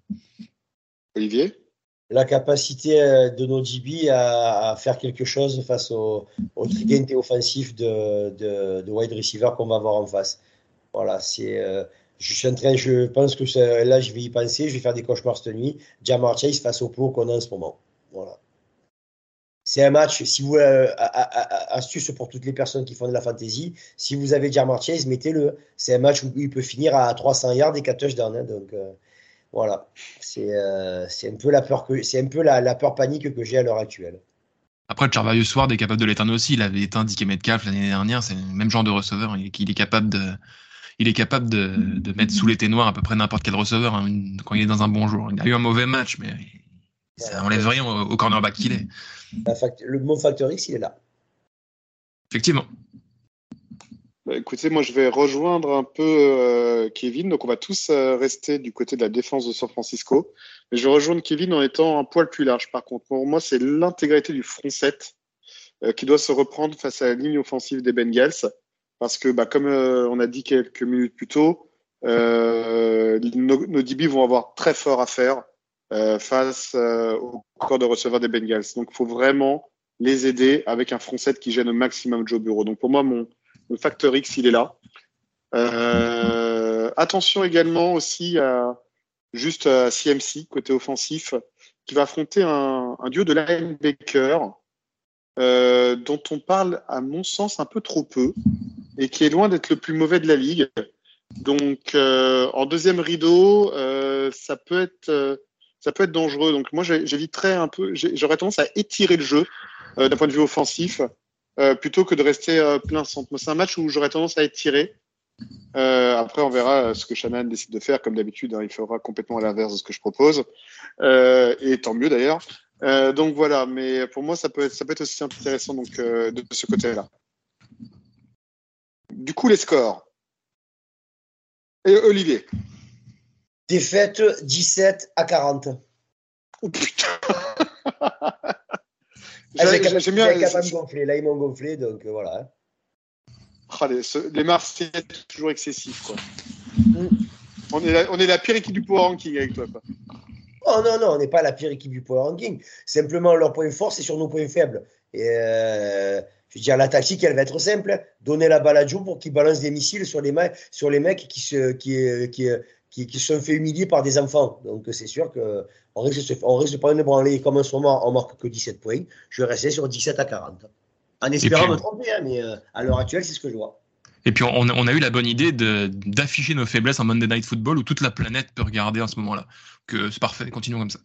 Olivier ? La capacité de nos DB à faire quelque chose face au trident offensif de wide receiver qu'on va avoir en face. Voilà, c'est... je pense que là, je vais y penser. Je vais faire des cauchemars cette nuit. Jamar Chase face au plot qu'on a en ce moment. Voilà. C'est un match, si vous astuce pour toutes les personnes qui font de la fantasy, si vous avez Jamar Chase, mettez-le. C'est un match où il peut finir à 300 yards et 4 touchdowns. Hein, donc, voilà. C'est un peu la peur, la peur panique que j'ai à l'heure actuelle. Après, Charvarius Ward est capable de l'éteindre aussi. Il avait éteint Dick et Metcalf l'année dernière. C'est le même genre de receveur. Il est capable de... Il est capable de mettre sous les ténoirs à peu près n'importe quel receveur hein, quand il est dans un bon jour. Il a eu un mauvais match, mais ça n'enlève rien au cornerback qu'il est. Le mot Factor X, il est là. Effectivement. Bah, écoutez, moi je vais rejoindre un peu Kevin. Donc on va tous rester du côté de la défense de San Francisco. Mais je vais rejoindre Kevin en étant un poil plus large. Par contre, pour moi, c'est l'intégralité du front 7 qui doit se reprendre face à la ligne offensive des Bengals. Parce que, bah, comme on a dit quelques minutes plus tôt, nos DB vont avoir très fort à faire face au corps de receveur des Bengals. Donc, il faut vraiment les aider avec un front 7 qui gêne au maximum Joe Burrow. Donc, pour moi, mon Factor X, il est là. Attention également aussi à CMC, côté offensif, qui va affronter un duo de linebacker dont on parle, à mon sens, un peu trop peu. Et qui est loin d'être le plus mauvais de la ligue. Donc, en deuxième rideau, ça peut être dangereux. Donc, moi, j'éviterais un peu. J'aurais tendance à étirer le jeu d'un point de vue offensif plutôt que de rester plein centre. Moi, c'est un match où j'aurais tendance à étirer. Après, on verra ce que Shannon décide de faire. Comme d'habitude, hein, il fera complètement à l'inverse de ce que je propose. Et tant mieux d'ailleurs. Donc voilà. Mais pour moi, ça peut être aussi intéressant donc de ce côté-là. Du coup, les scores. Et Olivier ? Défaite 17-40. Oh putain. Là, ils m'ont gonflé, donc voilà. Oh, les Marseillais, c'est toujours excessif, quoi. On est la pire équipe du power ranking avec toi, quoi. Oh non, on n'est pas la pire équipe du power ranking. Simplement, leur point fort, c'est sur nos points faibles. Et... je veux dire, la tactique, elle va être simple. Donner la balle à Joe pour qu'il balance des missiles sur les mecs qui se sont fait humilier par des enfants. Donc, c'est sûr qu'on risque de prendre une branlée. Comme en ce moment, on ne marque que 17 points. Je vais rester sur 17-40. En espérant me tromper, hein, mais à l'heure actuelle, c'est ce que je vois. Et puis, on a eu la bonne idée d'afficher nos faiblesses en Monday Night Football où toute la planète peut regarder en ce moment-là. Que c'est parfait, continuons comme ça.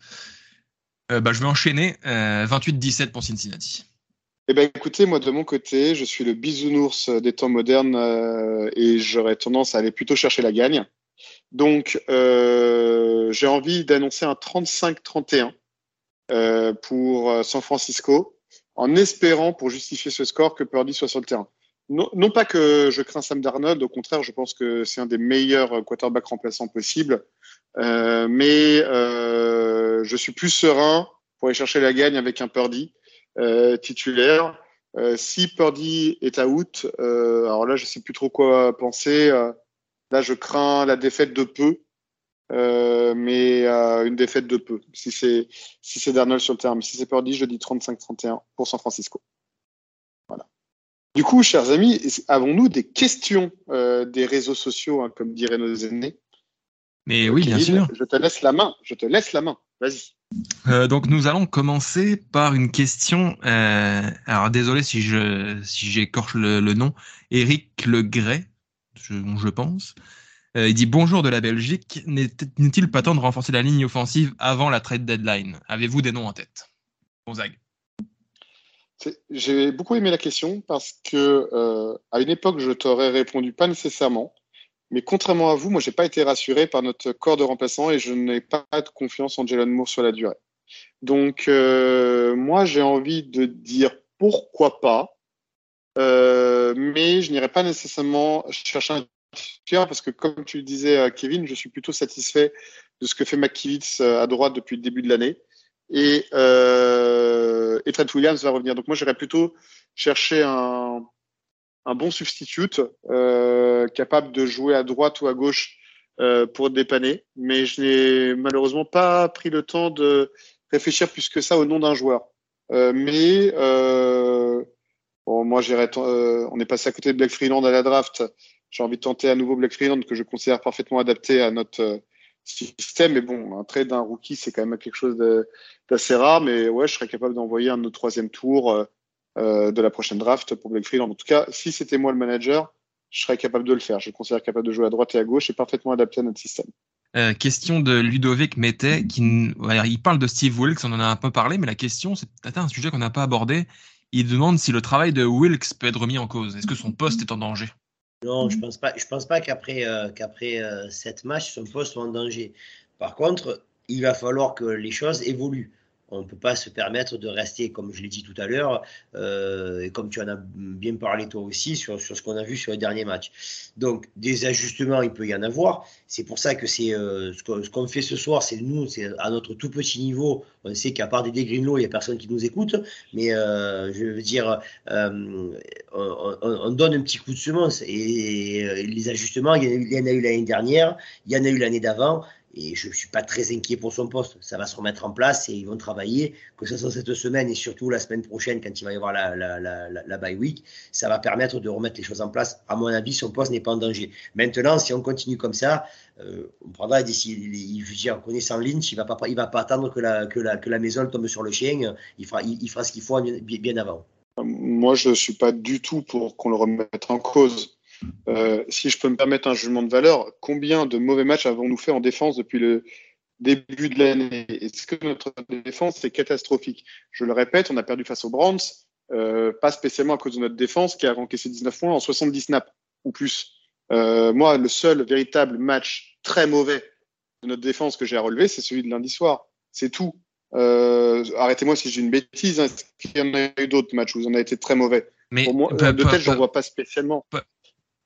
Je vais enchaîner 28-17 pour Cincinnati. Eh ben, écoutez, moi, de mon côté, je suis le bisounours des temps modernes et j'aurais tendance à aller plutôt chercher la gagne. Donc, j'ai envie d'annoncer un 35-31 pour San Francisco en espérant, pour justifier ce score, que Purdy soit sur le terrain. Non pas que je crains Sam Darnold, au contraire, je pense que c'est un des meilleurs quarterbacks remplaçants possibles, mais je suis plus serein pour aller chercher la gagne avec un Purdy. Titulaire. Si Purdy est out, alors là, je sais plus trop quoi penser. Là, je crains la défaite de peu, mais une défaite de peu. Si c'est Darnold sur le terrain, mais si c'est Purdy, je dis 35-31 pour San Francisco. Voilà. Du coup, chers amis, avons-nous des questions des réseaux sociaux, hein, comme diraient nos aînés ? Mais oui, bien sûr. Je te laisse la main. Vas-y. Donc nous allons commencer par une question. Alors désolé si j'écorche le nom. Éric Legret, je pense. Il dit bonjour de la Belgique. N'est-il pas temps de renforcer la ligne offensive avant la trade deadline ? Avez-vous des noms en tête ? Gonzague. J'ai beaucoup aimé la question parce que à une époque je t'aurais répondu pas nécessairement. Mais contrairement à vous, moi, j'ai pas été rassuré par notre corps de remplaçants et je n'ai pas de confiance en Jaylon Moore sur la durée. Donc, moi, j'ai envie de dire pourquoi pas, mais je n'irai pas nécessairement chercher un titulaire parce que, comme tu le disais, Kevin, je suis plutôt satisfait de ce que fait McKivitz à droite depuis le début de l'année. et Trent Williams va revenir. Donc moi, j'irais plutôt chercher un bon substitute capable de jouer à droite ou à gauche pour dépanner. Mais je n'ai malheureusement pas pris le temps de réfléchir plus que ça au nom d'un joueur. Bon, moi, j'irais. On est passé à côté de Black Freeland à la draft. J'ai envie de tenter à nouveau Black Freeland, que je considère parfaitement adapté à notre système. Mais bon, un trade d'un rookie, c'est quand même quelque chose d'assez rare. Mais ouais, je serais capable d'envoyer un de nos troisième tour de la prochaine draft pour Black Freeland. En tout cas, si c'était moi le manager, je serais capable de le faire. Je le considère capable de jouer à droite et à gauche et parfaitement adapté à notre système. Question de Ludovic Mettet, il parle de Steve Wilks, on en a un peu parlé, mais la question, c'est peut-être un sujet qu'on n'a pas abordé. Il demande si le travail de Wilks peut être remis en cause. Est-ce que son poste est en danger? Non, je pense pas qu'après 7 matchs, son poste soit en danger. Par contre, il va falloir que les choses évoluent. On ne peut pas se permettre de rester, comme je l'ai dit tout à l'heure, et comme tu en as bien parlé toi aussi, sur ce qu'on a vu sur les derniers matchs. Donc, des ajustements, il peut y en avoir. C'est pour ça que ce qu'on fait ce soir, c'est nous, c'est à notre tout petit niveau. On sait qu'à part des Greenlaw, il n'y a personne qui nous écoute. Mais je veux dire, on donne un petit coup de semence. Et les ajustements, il y en a eu l'année dernière, il y en a eu l'année d'avant. Et je ne suis pas très inquiet pour son poste. Ça va se remettre en place et ils vont travailler, que ce soit cette semaine et surtout la semaine prochaine quand il va y avoir la bye week. Ça va permettre de remettre les choses en place. À mon avis, son poste n'est pas en danger. Maintenant, si on continue comme ça, on prendra d'ici. En connaissant Lynch, il ne va pas attendre que la maison tombe sur le chien. Il fera ce qu'il faut bien avant. Moi, je ne suis pas du tout pour qu'on le remette en cause. Si je peux me permettre un jugement de valeur, combien de mauvais matchs avons-nous fait en défense depuis le début de l'année? Est-ce que notre défense est catastrophique? Je le répète, on a perdu face aux Brands, pas spécialement à cause de notre défense qui a encaissé 19 points en 70 snaps ou plus. Moi, le seul véritable match très mauvais de notre défense que j'ai à relever, c'est celui de lundi soir. C'est tout. Arrêtez-moi si j'ai une bêtise. Est-ce qu'il y en a eu d'autres matchs où on a été très mauvais? Mais pour moi, de tête, j'en vois pas spécialement.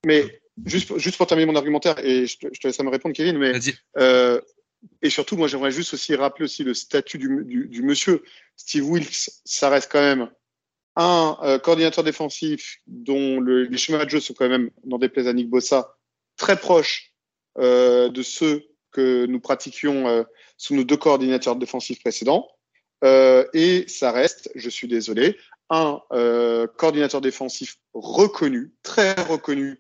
Mais juste pour terminer mon argumentaire, et je te laisse à me répondre, Kevin, mais et surtout, moi, j'aimerais juste aussi rappeler aussi le statut du monsieur. Steve Wilks, ça reste quand même un coordinateur défensif dont les schémas de jeu sont quand même, n'en déplaise à Nick Bosa, très proches de ceux que nous pratiquions sous nos 2 coordinateurs défensifs précédents. Et ça reste, je suis désolé, un coordinateur défensif reconnu, très reconnu,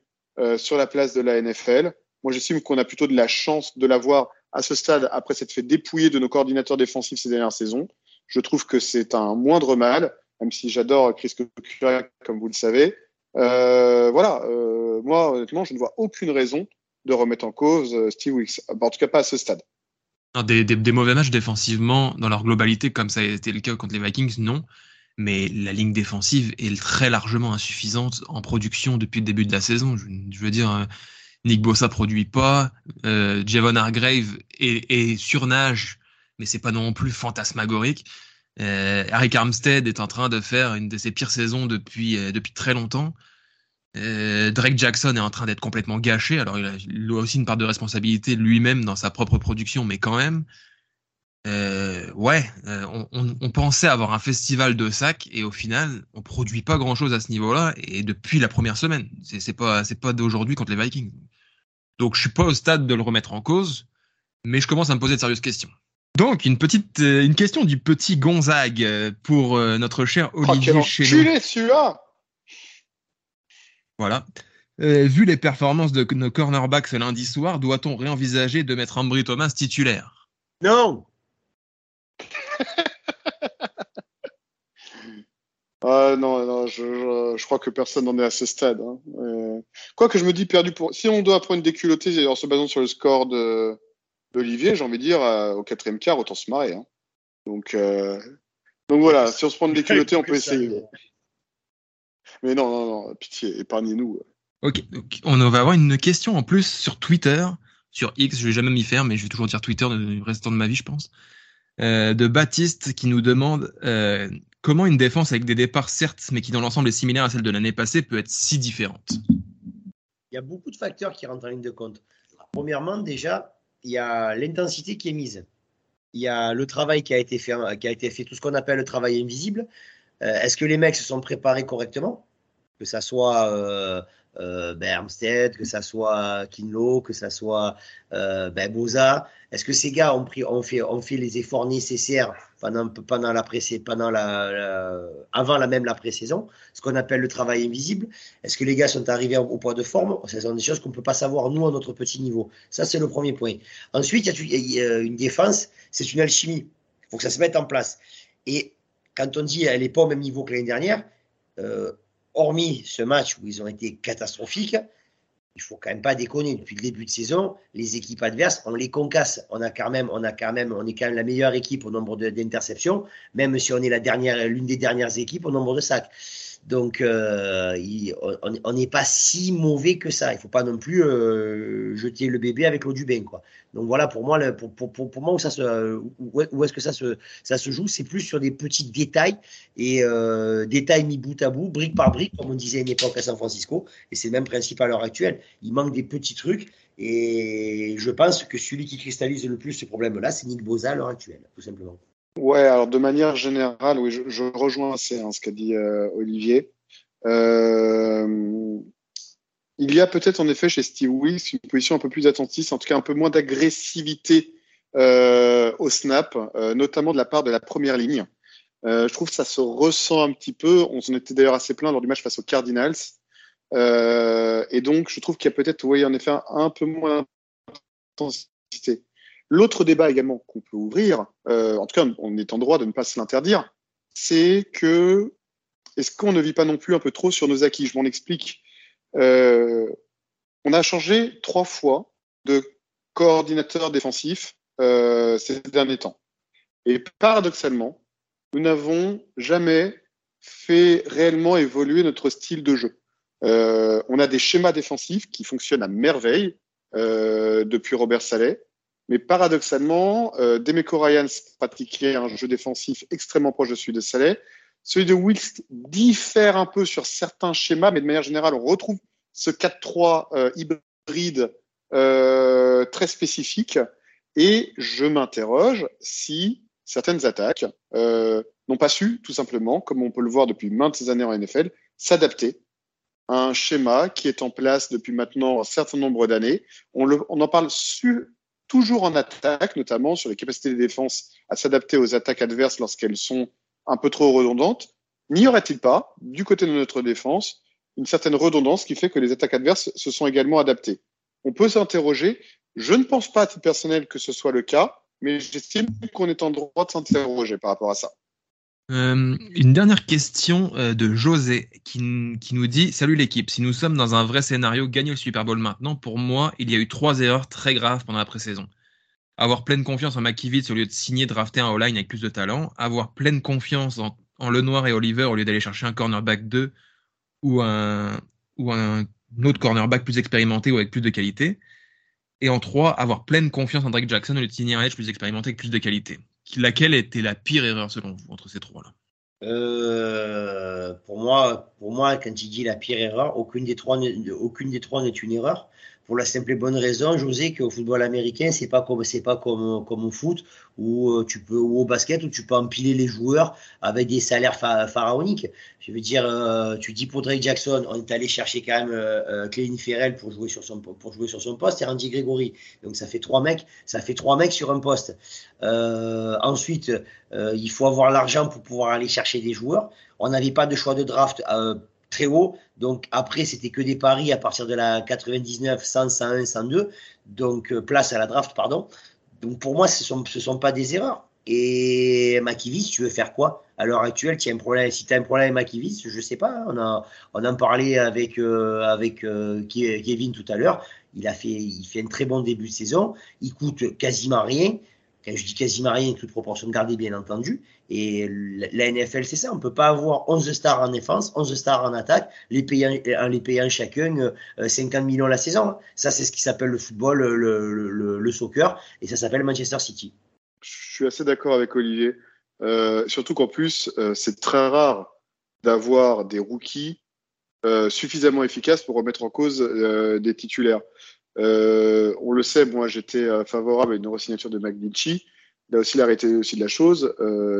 sur la place de la NFL. Moi, j'estime qu'on a plutôt de la chance de l'avoir à ce stade après s'être fait dépouiller de nos coordinateurs défensifs ces dernières saisons. Je trouve que c'est un moindre mal, même si j'adore Chris Kukurek, comme vous le savez. Moi, honnêtement, je ne vois aucune raison de remettre en cause Steve Wilks, en tout cas pas à ce stade. Des mauvais matchs défensivement, dans leur globalité, comme ça a été le cas contre les Vikings, non. Mais la ligne défensive est très largement insuffisante en production depuis le début de la saison. Je veux dire, Nick Bosa produit pas, Javon Hargrave est surnage, mais c'est pas non plus fantasmagorique. Arik Armstead est en train de faire une de ses pires saisons depuis très longtemps. Drake Jackson est en train d'être complètement gâché. Alors il a aussi une part de responsabilité lui-même dans sa propre production, mais quand même. On pensait avoir un festival de sacs et au final, on produit pas grand-chose à ce niveau-là et depuis la première semaine. C'est pas d'aujourd'hui contre les Vikings. Donc je suis pas au stade de le remettre en cause, mais je commence à me poser de sérieuses questions. Donc une question du petit Gonzague pour notre cher Olivier Cheneau. Quel enculé celui-là. Voilà. Vu les performances de nos cornerbacks ce lundi soir, doit-on réenvisager de mettre Ambry Thomas titulaire? Non. Non, je crois que personne n'en est à ce stade. Hein. Quoi que je me dis perdu pour. Si on doit prendre une déculottée en se basant sur le score d'Olivier, j'ai envie de dire au 4e quart, autant se marrer. Hein. Donc voilà, si on se prend une déculottée, on peut essayer. Mais non, pitié, épargnez-nous. Ok, donc on va avoir une question en plus sur Twitter, sur X, je vais jamais m'y faire, mais je vais toujours dire Twitter le restant de ma vie, je pense. De Baptiste qui nous demande comment une défense avec des départs certes, mais qui dans l'ensemble est similaire à celle de l'année passée, peut être si différente. Il y a beaucoup de facteurs qui rentrent en ligne de compte. Premièrement, déjà, il y a l'intensité qui est mise. Il y a le travail qui a été fait, tout ce qu'on appelle le travail invisible. Est-ce que les mecs se sont préparés correctement? Que ça soit Armstead, que ça soit Kinlo, que ça soit Bosa. Est-ce que ces gars ont fait les efforts nécessaires avant la pré-saison, ce qu'on appelle le travail invisible? Est-ce que les gars sont arrivés au poids de forme? Ce sont des choses qu'on ne peut pas savoir, nous, à notre petit niveau. Ça, c'est le premier point. Ensuite, il y a une défense, c'est une alchimie. Il faut que ça se mette en place. Et quand on dit elle n'est pas au même niveau que l'année dernière, hormis ce match où ils ont été catastrophiques, il ne faut quand même pas déconner. Depuis le début de saison, les équipes adverses, on les concasse. On est quand même la meilleure équipe au nombre d'interceptions, même si on est l'une des dernières équipes au nombre de sacs. Donc, on n'est pas si mauvais que ça. Il ne faut pas non plus jeter le bébé avec l'eau du bain, quoi. Donc voilà, pour moi, pour moi où est-ce que ça se joue, c'est plus sur des petits détails et détails mis bout à bout, brique par brique, comme on disait à une époque à San Francisco. Et c'est le même principe à l'heure actuelle. Il manque des petits trucs. Et je pense que celui qui cristallise le plus ce problème-là, c'est Nick Bosa à l'heure actuelle, tout simplement. Ouais, alors de manière générale, oui, je rejoins assez ce qu'a dit Olivier. Il y a peut-être en effet chez Steve Wilks une position un peu plus attentiste, en tout cas un peu moins d'agressivité au snap, notamment de la part de la première ligne. Je trouve que ça se ressent un petit peu. On s'en était d'ailleurs assez plein lors du match face aux Cardinals. Et donc, je trouve qu'il y a peut-être, oui, en effet, un peu moins d'intensité. L'autre débat également qu'on peut ouvrir, en tout cas on est en droit de ne pas se l'interdire, c'est que est-ce qu'on ne vit pas non plus un peu trop sur nos acquis? Je m'en explique. On a changé 3 fois de coordinateur défensif ces derniers temps. Et paradoxalement, nous n'avons jamais fait réellement évoluer notre style de jeu. On a des schémas défensifs qui fonctionnent à merveille depuis Robert Saleh. Mais paradoxalement, Demeco Ryans pratiquait un jeu défensif extrêmement proche de celui de Saleh. Celui de Wilks diffère un peu sur certains schémas, mais de manière générale, on retrouve ce 4-3 hybride très spécifique. Et je m'interroge si certaines attaques n'ont pas su, tout simplement, comme on peut le voir depuis maintes années en NFL, s'adapter à un schéma qui est en place depuis maintenant un certain nombre d'années. On en parle toujours en attaque, notamment sur les capacités des défenses à s'adapter aux attaques adverses lorsqu'elles sont un peu trop redondantes. N'y aurait-il pas, du côté de notre défense, une certaine redondance qui fait que les attaques adverses se sont également adaptées? On peut s'interroger. Je ne pense pas à titre personnel que ce soit le cas, mais j'estime qu'on est en droit de s'interroger par rapport à ça. Une dernière question de José qui nous dit: salut l'équipe, si nous sommes dans un vrai scénario gagner le Super Bowl maintenant, pour moi il y a eu 3 erreurs très graves pendant la pré-saison. Avoir pleine confiance en McKivitz au lieu de signer drafter un O-line avec plus de talent, avoir pleine confiance en Lenoir et Oliver au lieu d'aller chercher un cornerback 2 ou un autre cornerback plus expérimenté ou avec plus de qualité, et en 3, avoir pleine confiance en Drake Jackson au lieu de signer un edge plus expérimenté avec plus de qualité. Laquelle était la pire erreur selon vous entre ces 3-là? Pour moi, quand il dit la pire erreur, aucune des trois n'est une erreur. Pour la simple et bonne raison, José, qu'au football américain, c'est pas comme au foot ou au basket où tu peux empiler les joueurs avec des salaires pharaoniques. Je veux dire, tu dis pour Drake Jackson, on est allé chercher quand même Clelin Ferrell pour jouer sur son poste et Randy Gregory. Donc ça fait 3 mecs sur un poste. Ensuite, il faut avoir l'argent pour pouvoir aller chercher des joueurs. On n'avait pas de choix de draft très haut, donc après c'était que des paris à partir de la 99, 100, 101, 102, donc place à la draft, pardon. Donc pour moi ce sont pas des erreurs. Et McKivitz, tu veux faire quoi à l'heure actuelle? Si tu as un problème avec McKivitz, je sais pas, on en parlait avec Kevin tout à l'heure, il fait un très bon début de saison, il coûte quasiment rien. Quand je dis quasiment rien, toute proportion gardée, bien entendu. Et la NFL, c'est ça. On ne peut pas avoir 11 stars en défense, 11 stars en attaque, les payant chacun 50 millions la saison. Ça, c'est ce qui s'appelle le football, le soccer, et ça s'appelle Manchester City. Je suis assez d'accord avec Olivier. Surtout qu'en plus, c'est très rare d'avoir des rookies suffisamment efficaces pour remettre en cause des titulaires. On le sait, moi j'étais favorable à une re-signature de McGlinchey, Il y a aussi la réalité aussi de la chose,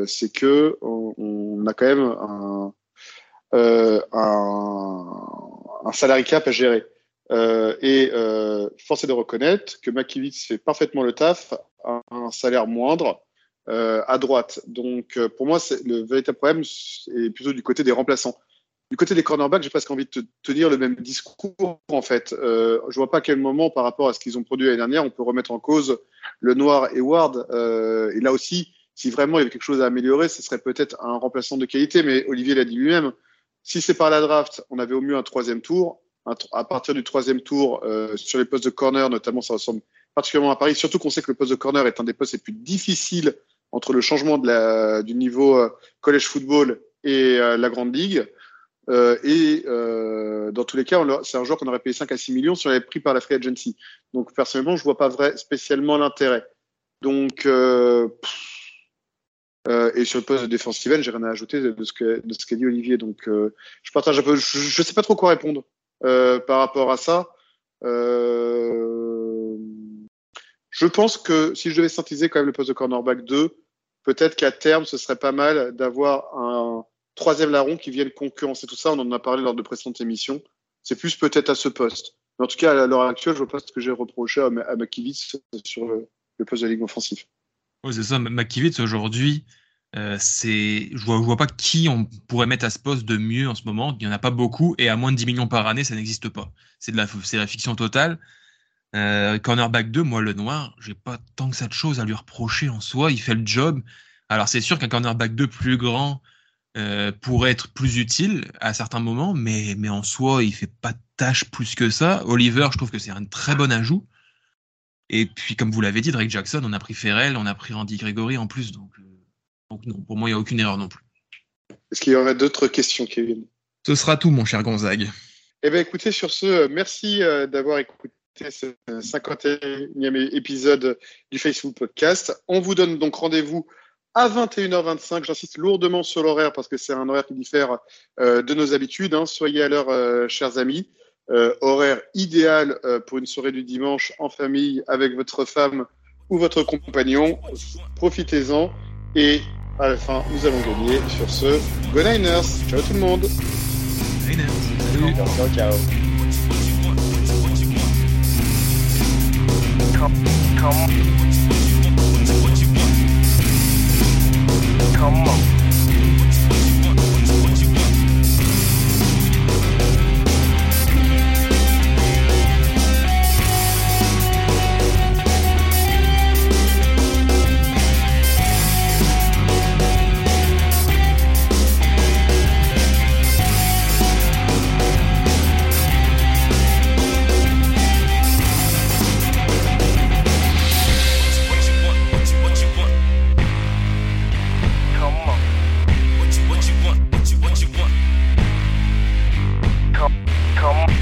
c'est que on a quand même un salary cap à gérer. Force est de reconnaître que McKivitz fait parfaitement le taf à un salaire moindre à droite. Donc, pour moi, le véritable problème est plutôt du côté des remplaçants. Du côté des cornerbacks, j'ai presque envie de tenir le même discours, en fait. Je vois pas à quel moment, par rapport à ce qu'ils ont produit l'année dernière, on peut remettre en cause Lenoir et Ward. Et là aussi, si vraiment il y avait quelque chose à améliorer, ce serait peut-être un remplaçant de qualité. Mais Olivier l'a dit lui-même, si c'est par la draft, on avait au mieux un troisième tour. À partir du troisième tour, sur les postes de corner, notamment, ça ressemble particulièrement à Paris. Surtout qu'on sait que le poste de corner est un des postes les plus difficiles entre le changement du niveau college football et la grande ligue. Dans tous les cas, c'est un joueur qu'on aurait payé 5 à 6 millions si on l'avait pris par la free agency. Donc, personnellement, je vois pas spécialement l'intérêt. Donc, et sur le poste de defensive end, j'ai rien à ajouter de ce qu'a dit Olivier. Donc, je partage un peu. Je sais pas trop quoi répondre par rapport à ça. Je pense que si je devais synthétiser quand même le poste de cornerback 2, peut-être qu'à terme, ce serait pas mal d'avoir un troisième larron qui viennent concurrencer tout ça. On en a parlé lors de précédentes émissions. C'est plus peut-être à ce poste. Mais en tout cas, à l'heure actuelle, je vois pas ce que j'ai reproché à McKivitz sur le poste de la ligne offensive. Oui, c'est ça. McKivitz, aujourd'hui, je vois pas qui on pourrait mettre à ce poste de mieux en ce moment. Il y en a pas beaucoup. Et à moins de 10 millions par année, ça n'existe pas. C'est la fiction totale. Cornerback 2, moi, Lenoir, j'ai pas tant que ça de choses à lui reprocher en soi. Il fait le job. Alors, c'est sûr qu'un cornerback 2 plus grand pour être plus utile à certains moments, mais en soi, il fait pas de tâche plus que ça. Oliver, je trouve que c'est un très bon ajout. Et puis, comme vous l'avez dit, Drake Jackson, on a pris Ferrell, on a pris Randy Gregory en plus. Donc non, pour moi, il n'y a aucune erreur non plus. Est-ce qu'il y aurait d'autres questions, Kevin ? Ce sera tout, mon cher Gonzague. Eh bien, écoutez, sur ce, merci d'avoir écouté ce 51e épisode du Faithful Podcast. On vous donne donc rendez-vous à 21h25, j'insiste lourdement sur l'horaire parce que c'est un horaire qui diffère de nos habitudes. Soyez à l'heure, chers amis. Horaire idéal pour une soirée du dimanche en famille avec votre femme ou votre compagnon. Profitez-en et à la fin, nous allons gagner. Sur ce, Go Niners! Ciao tout le monde! Niners! Salut! Ciao, ciao! Come on. Come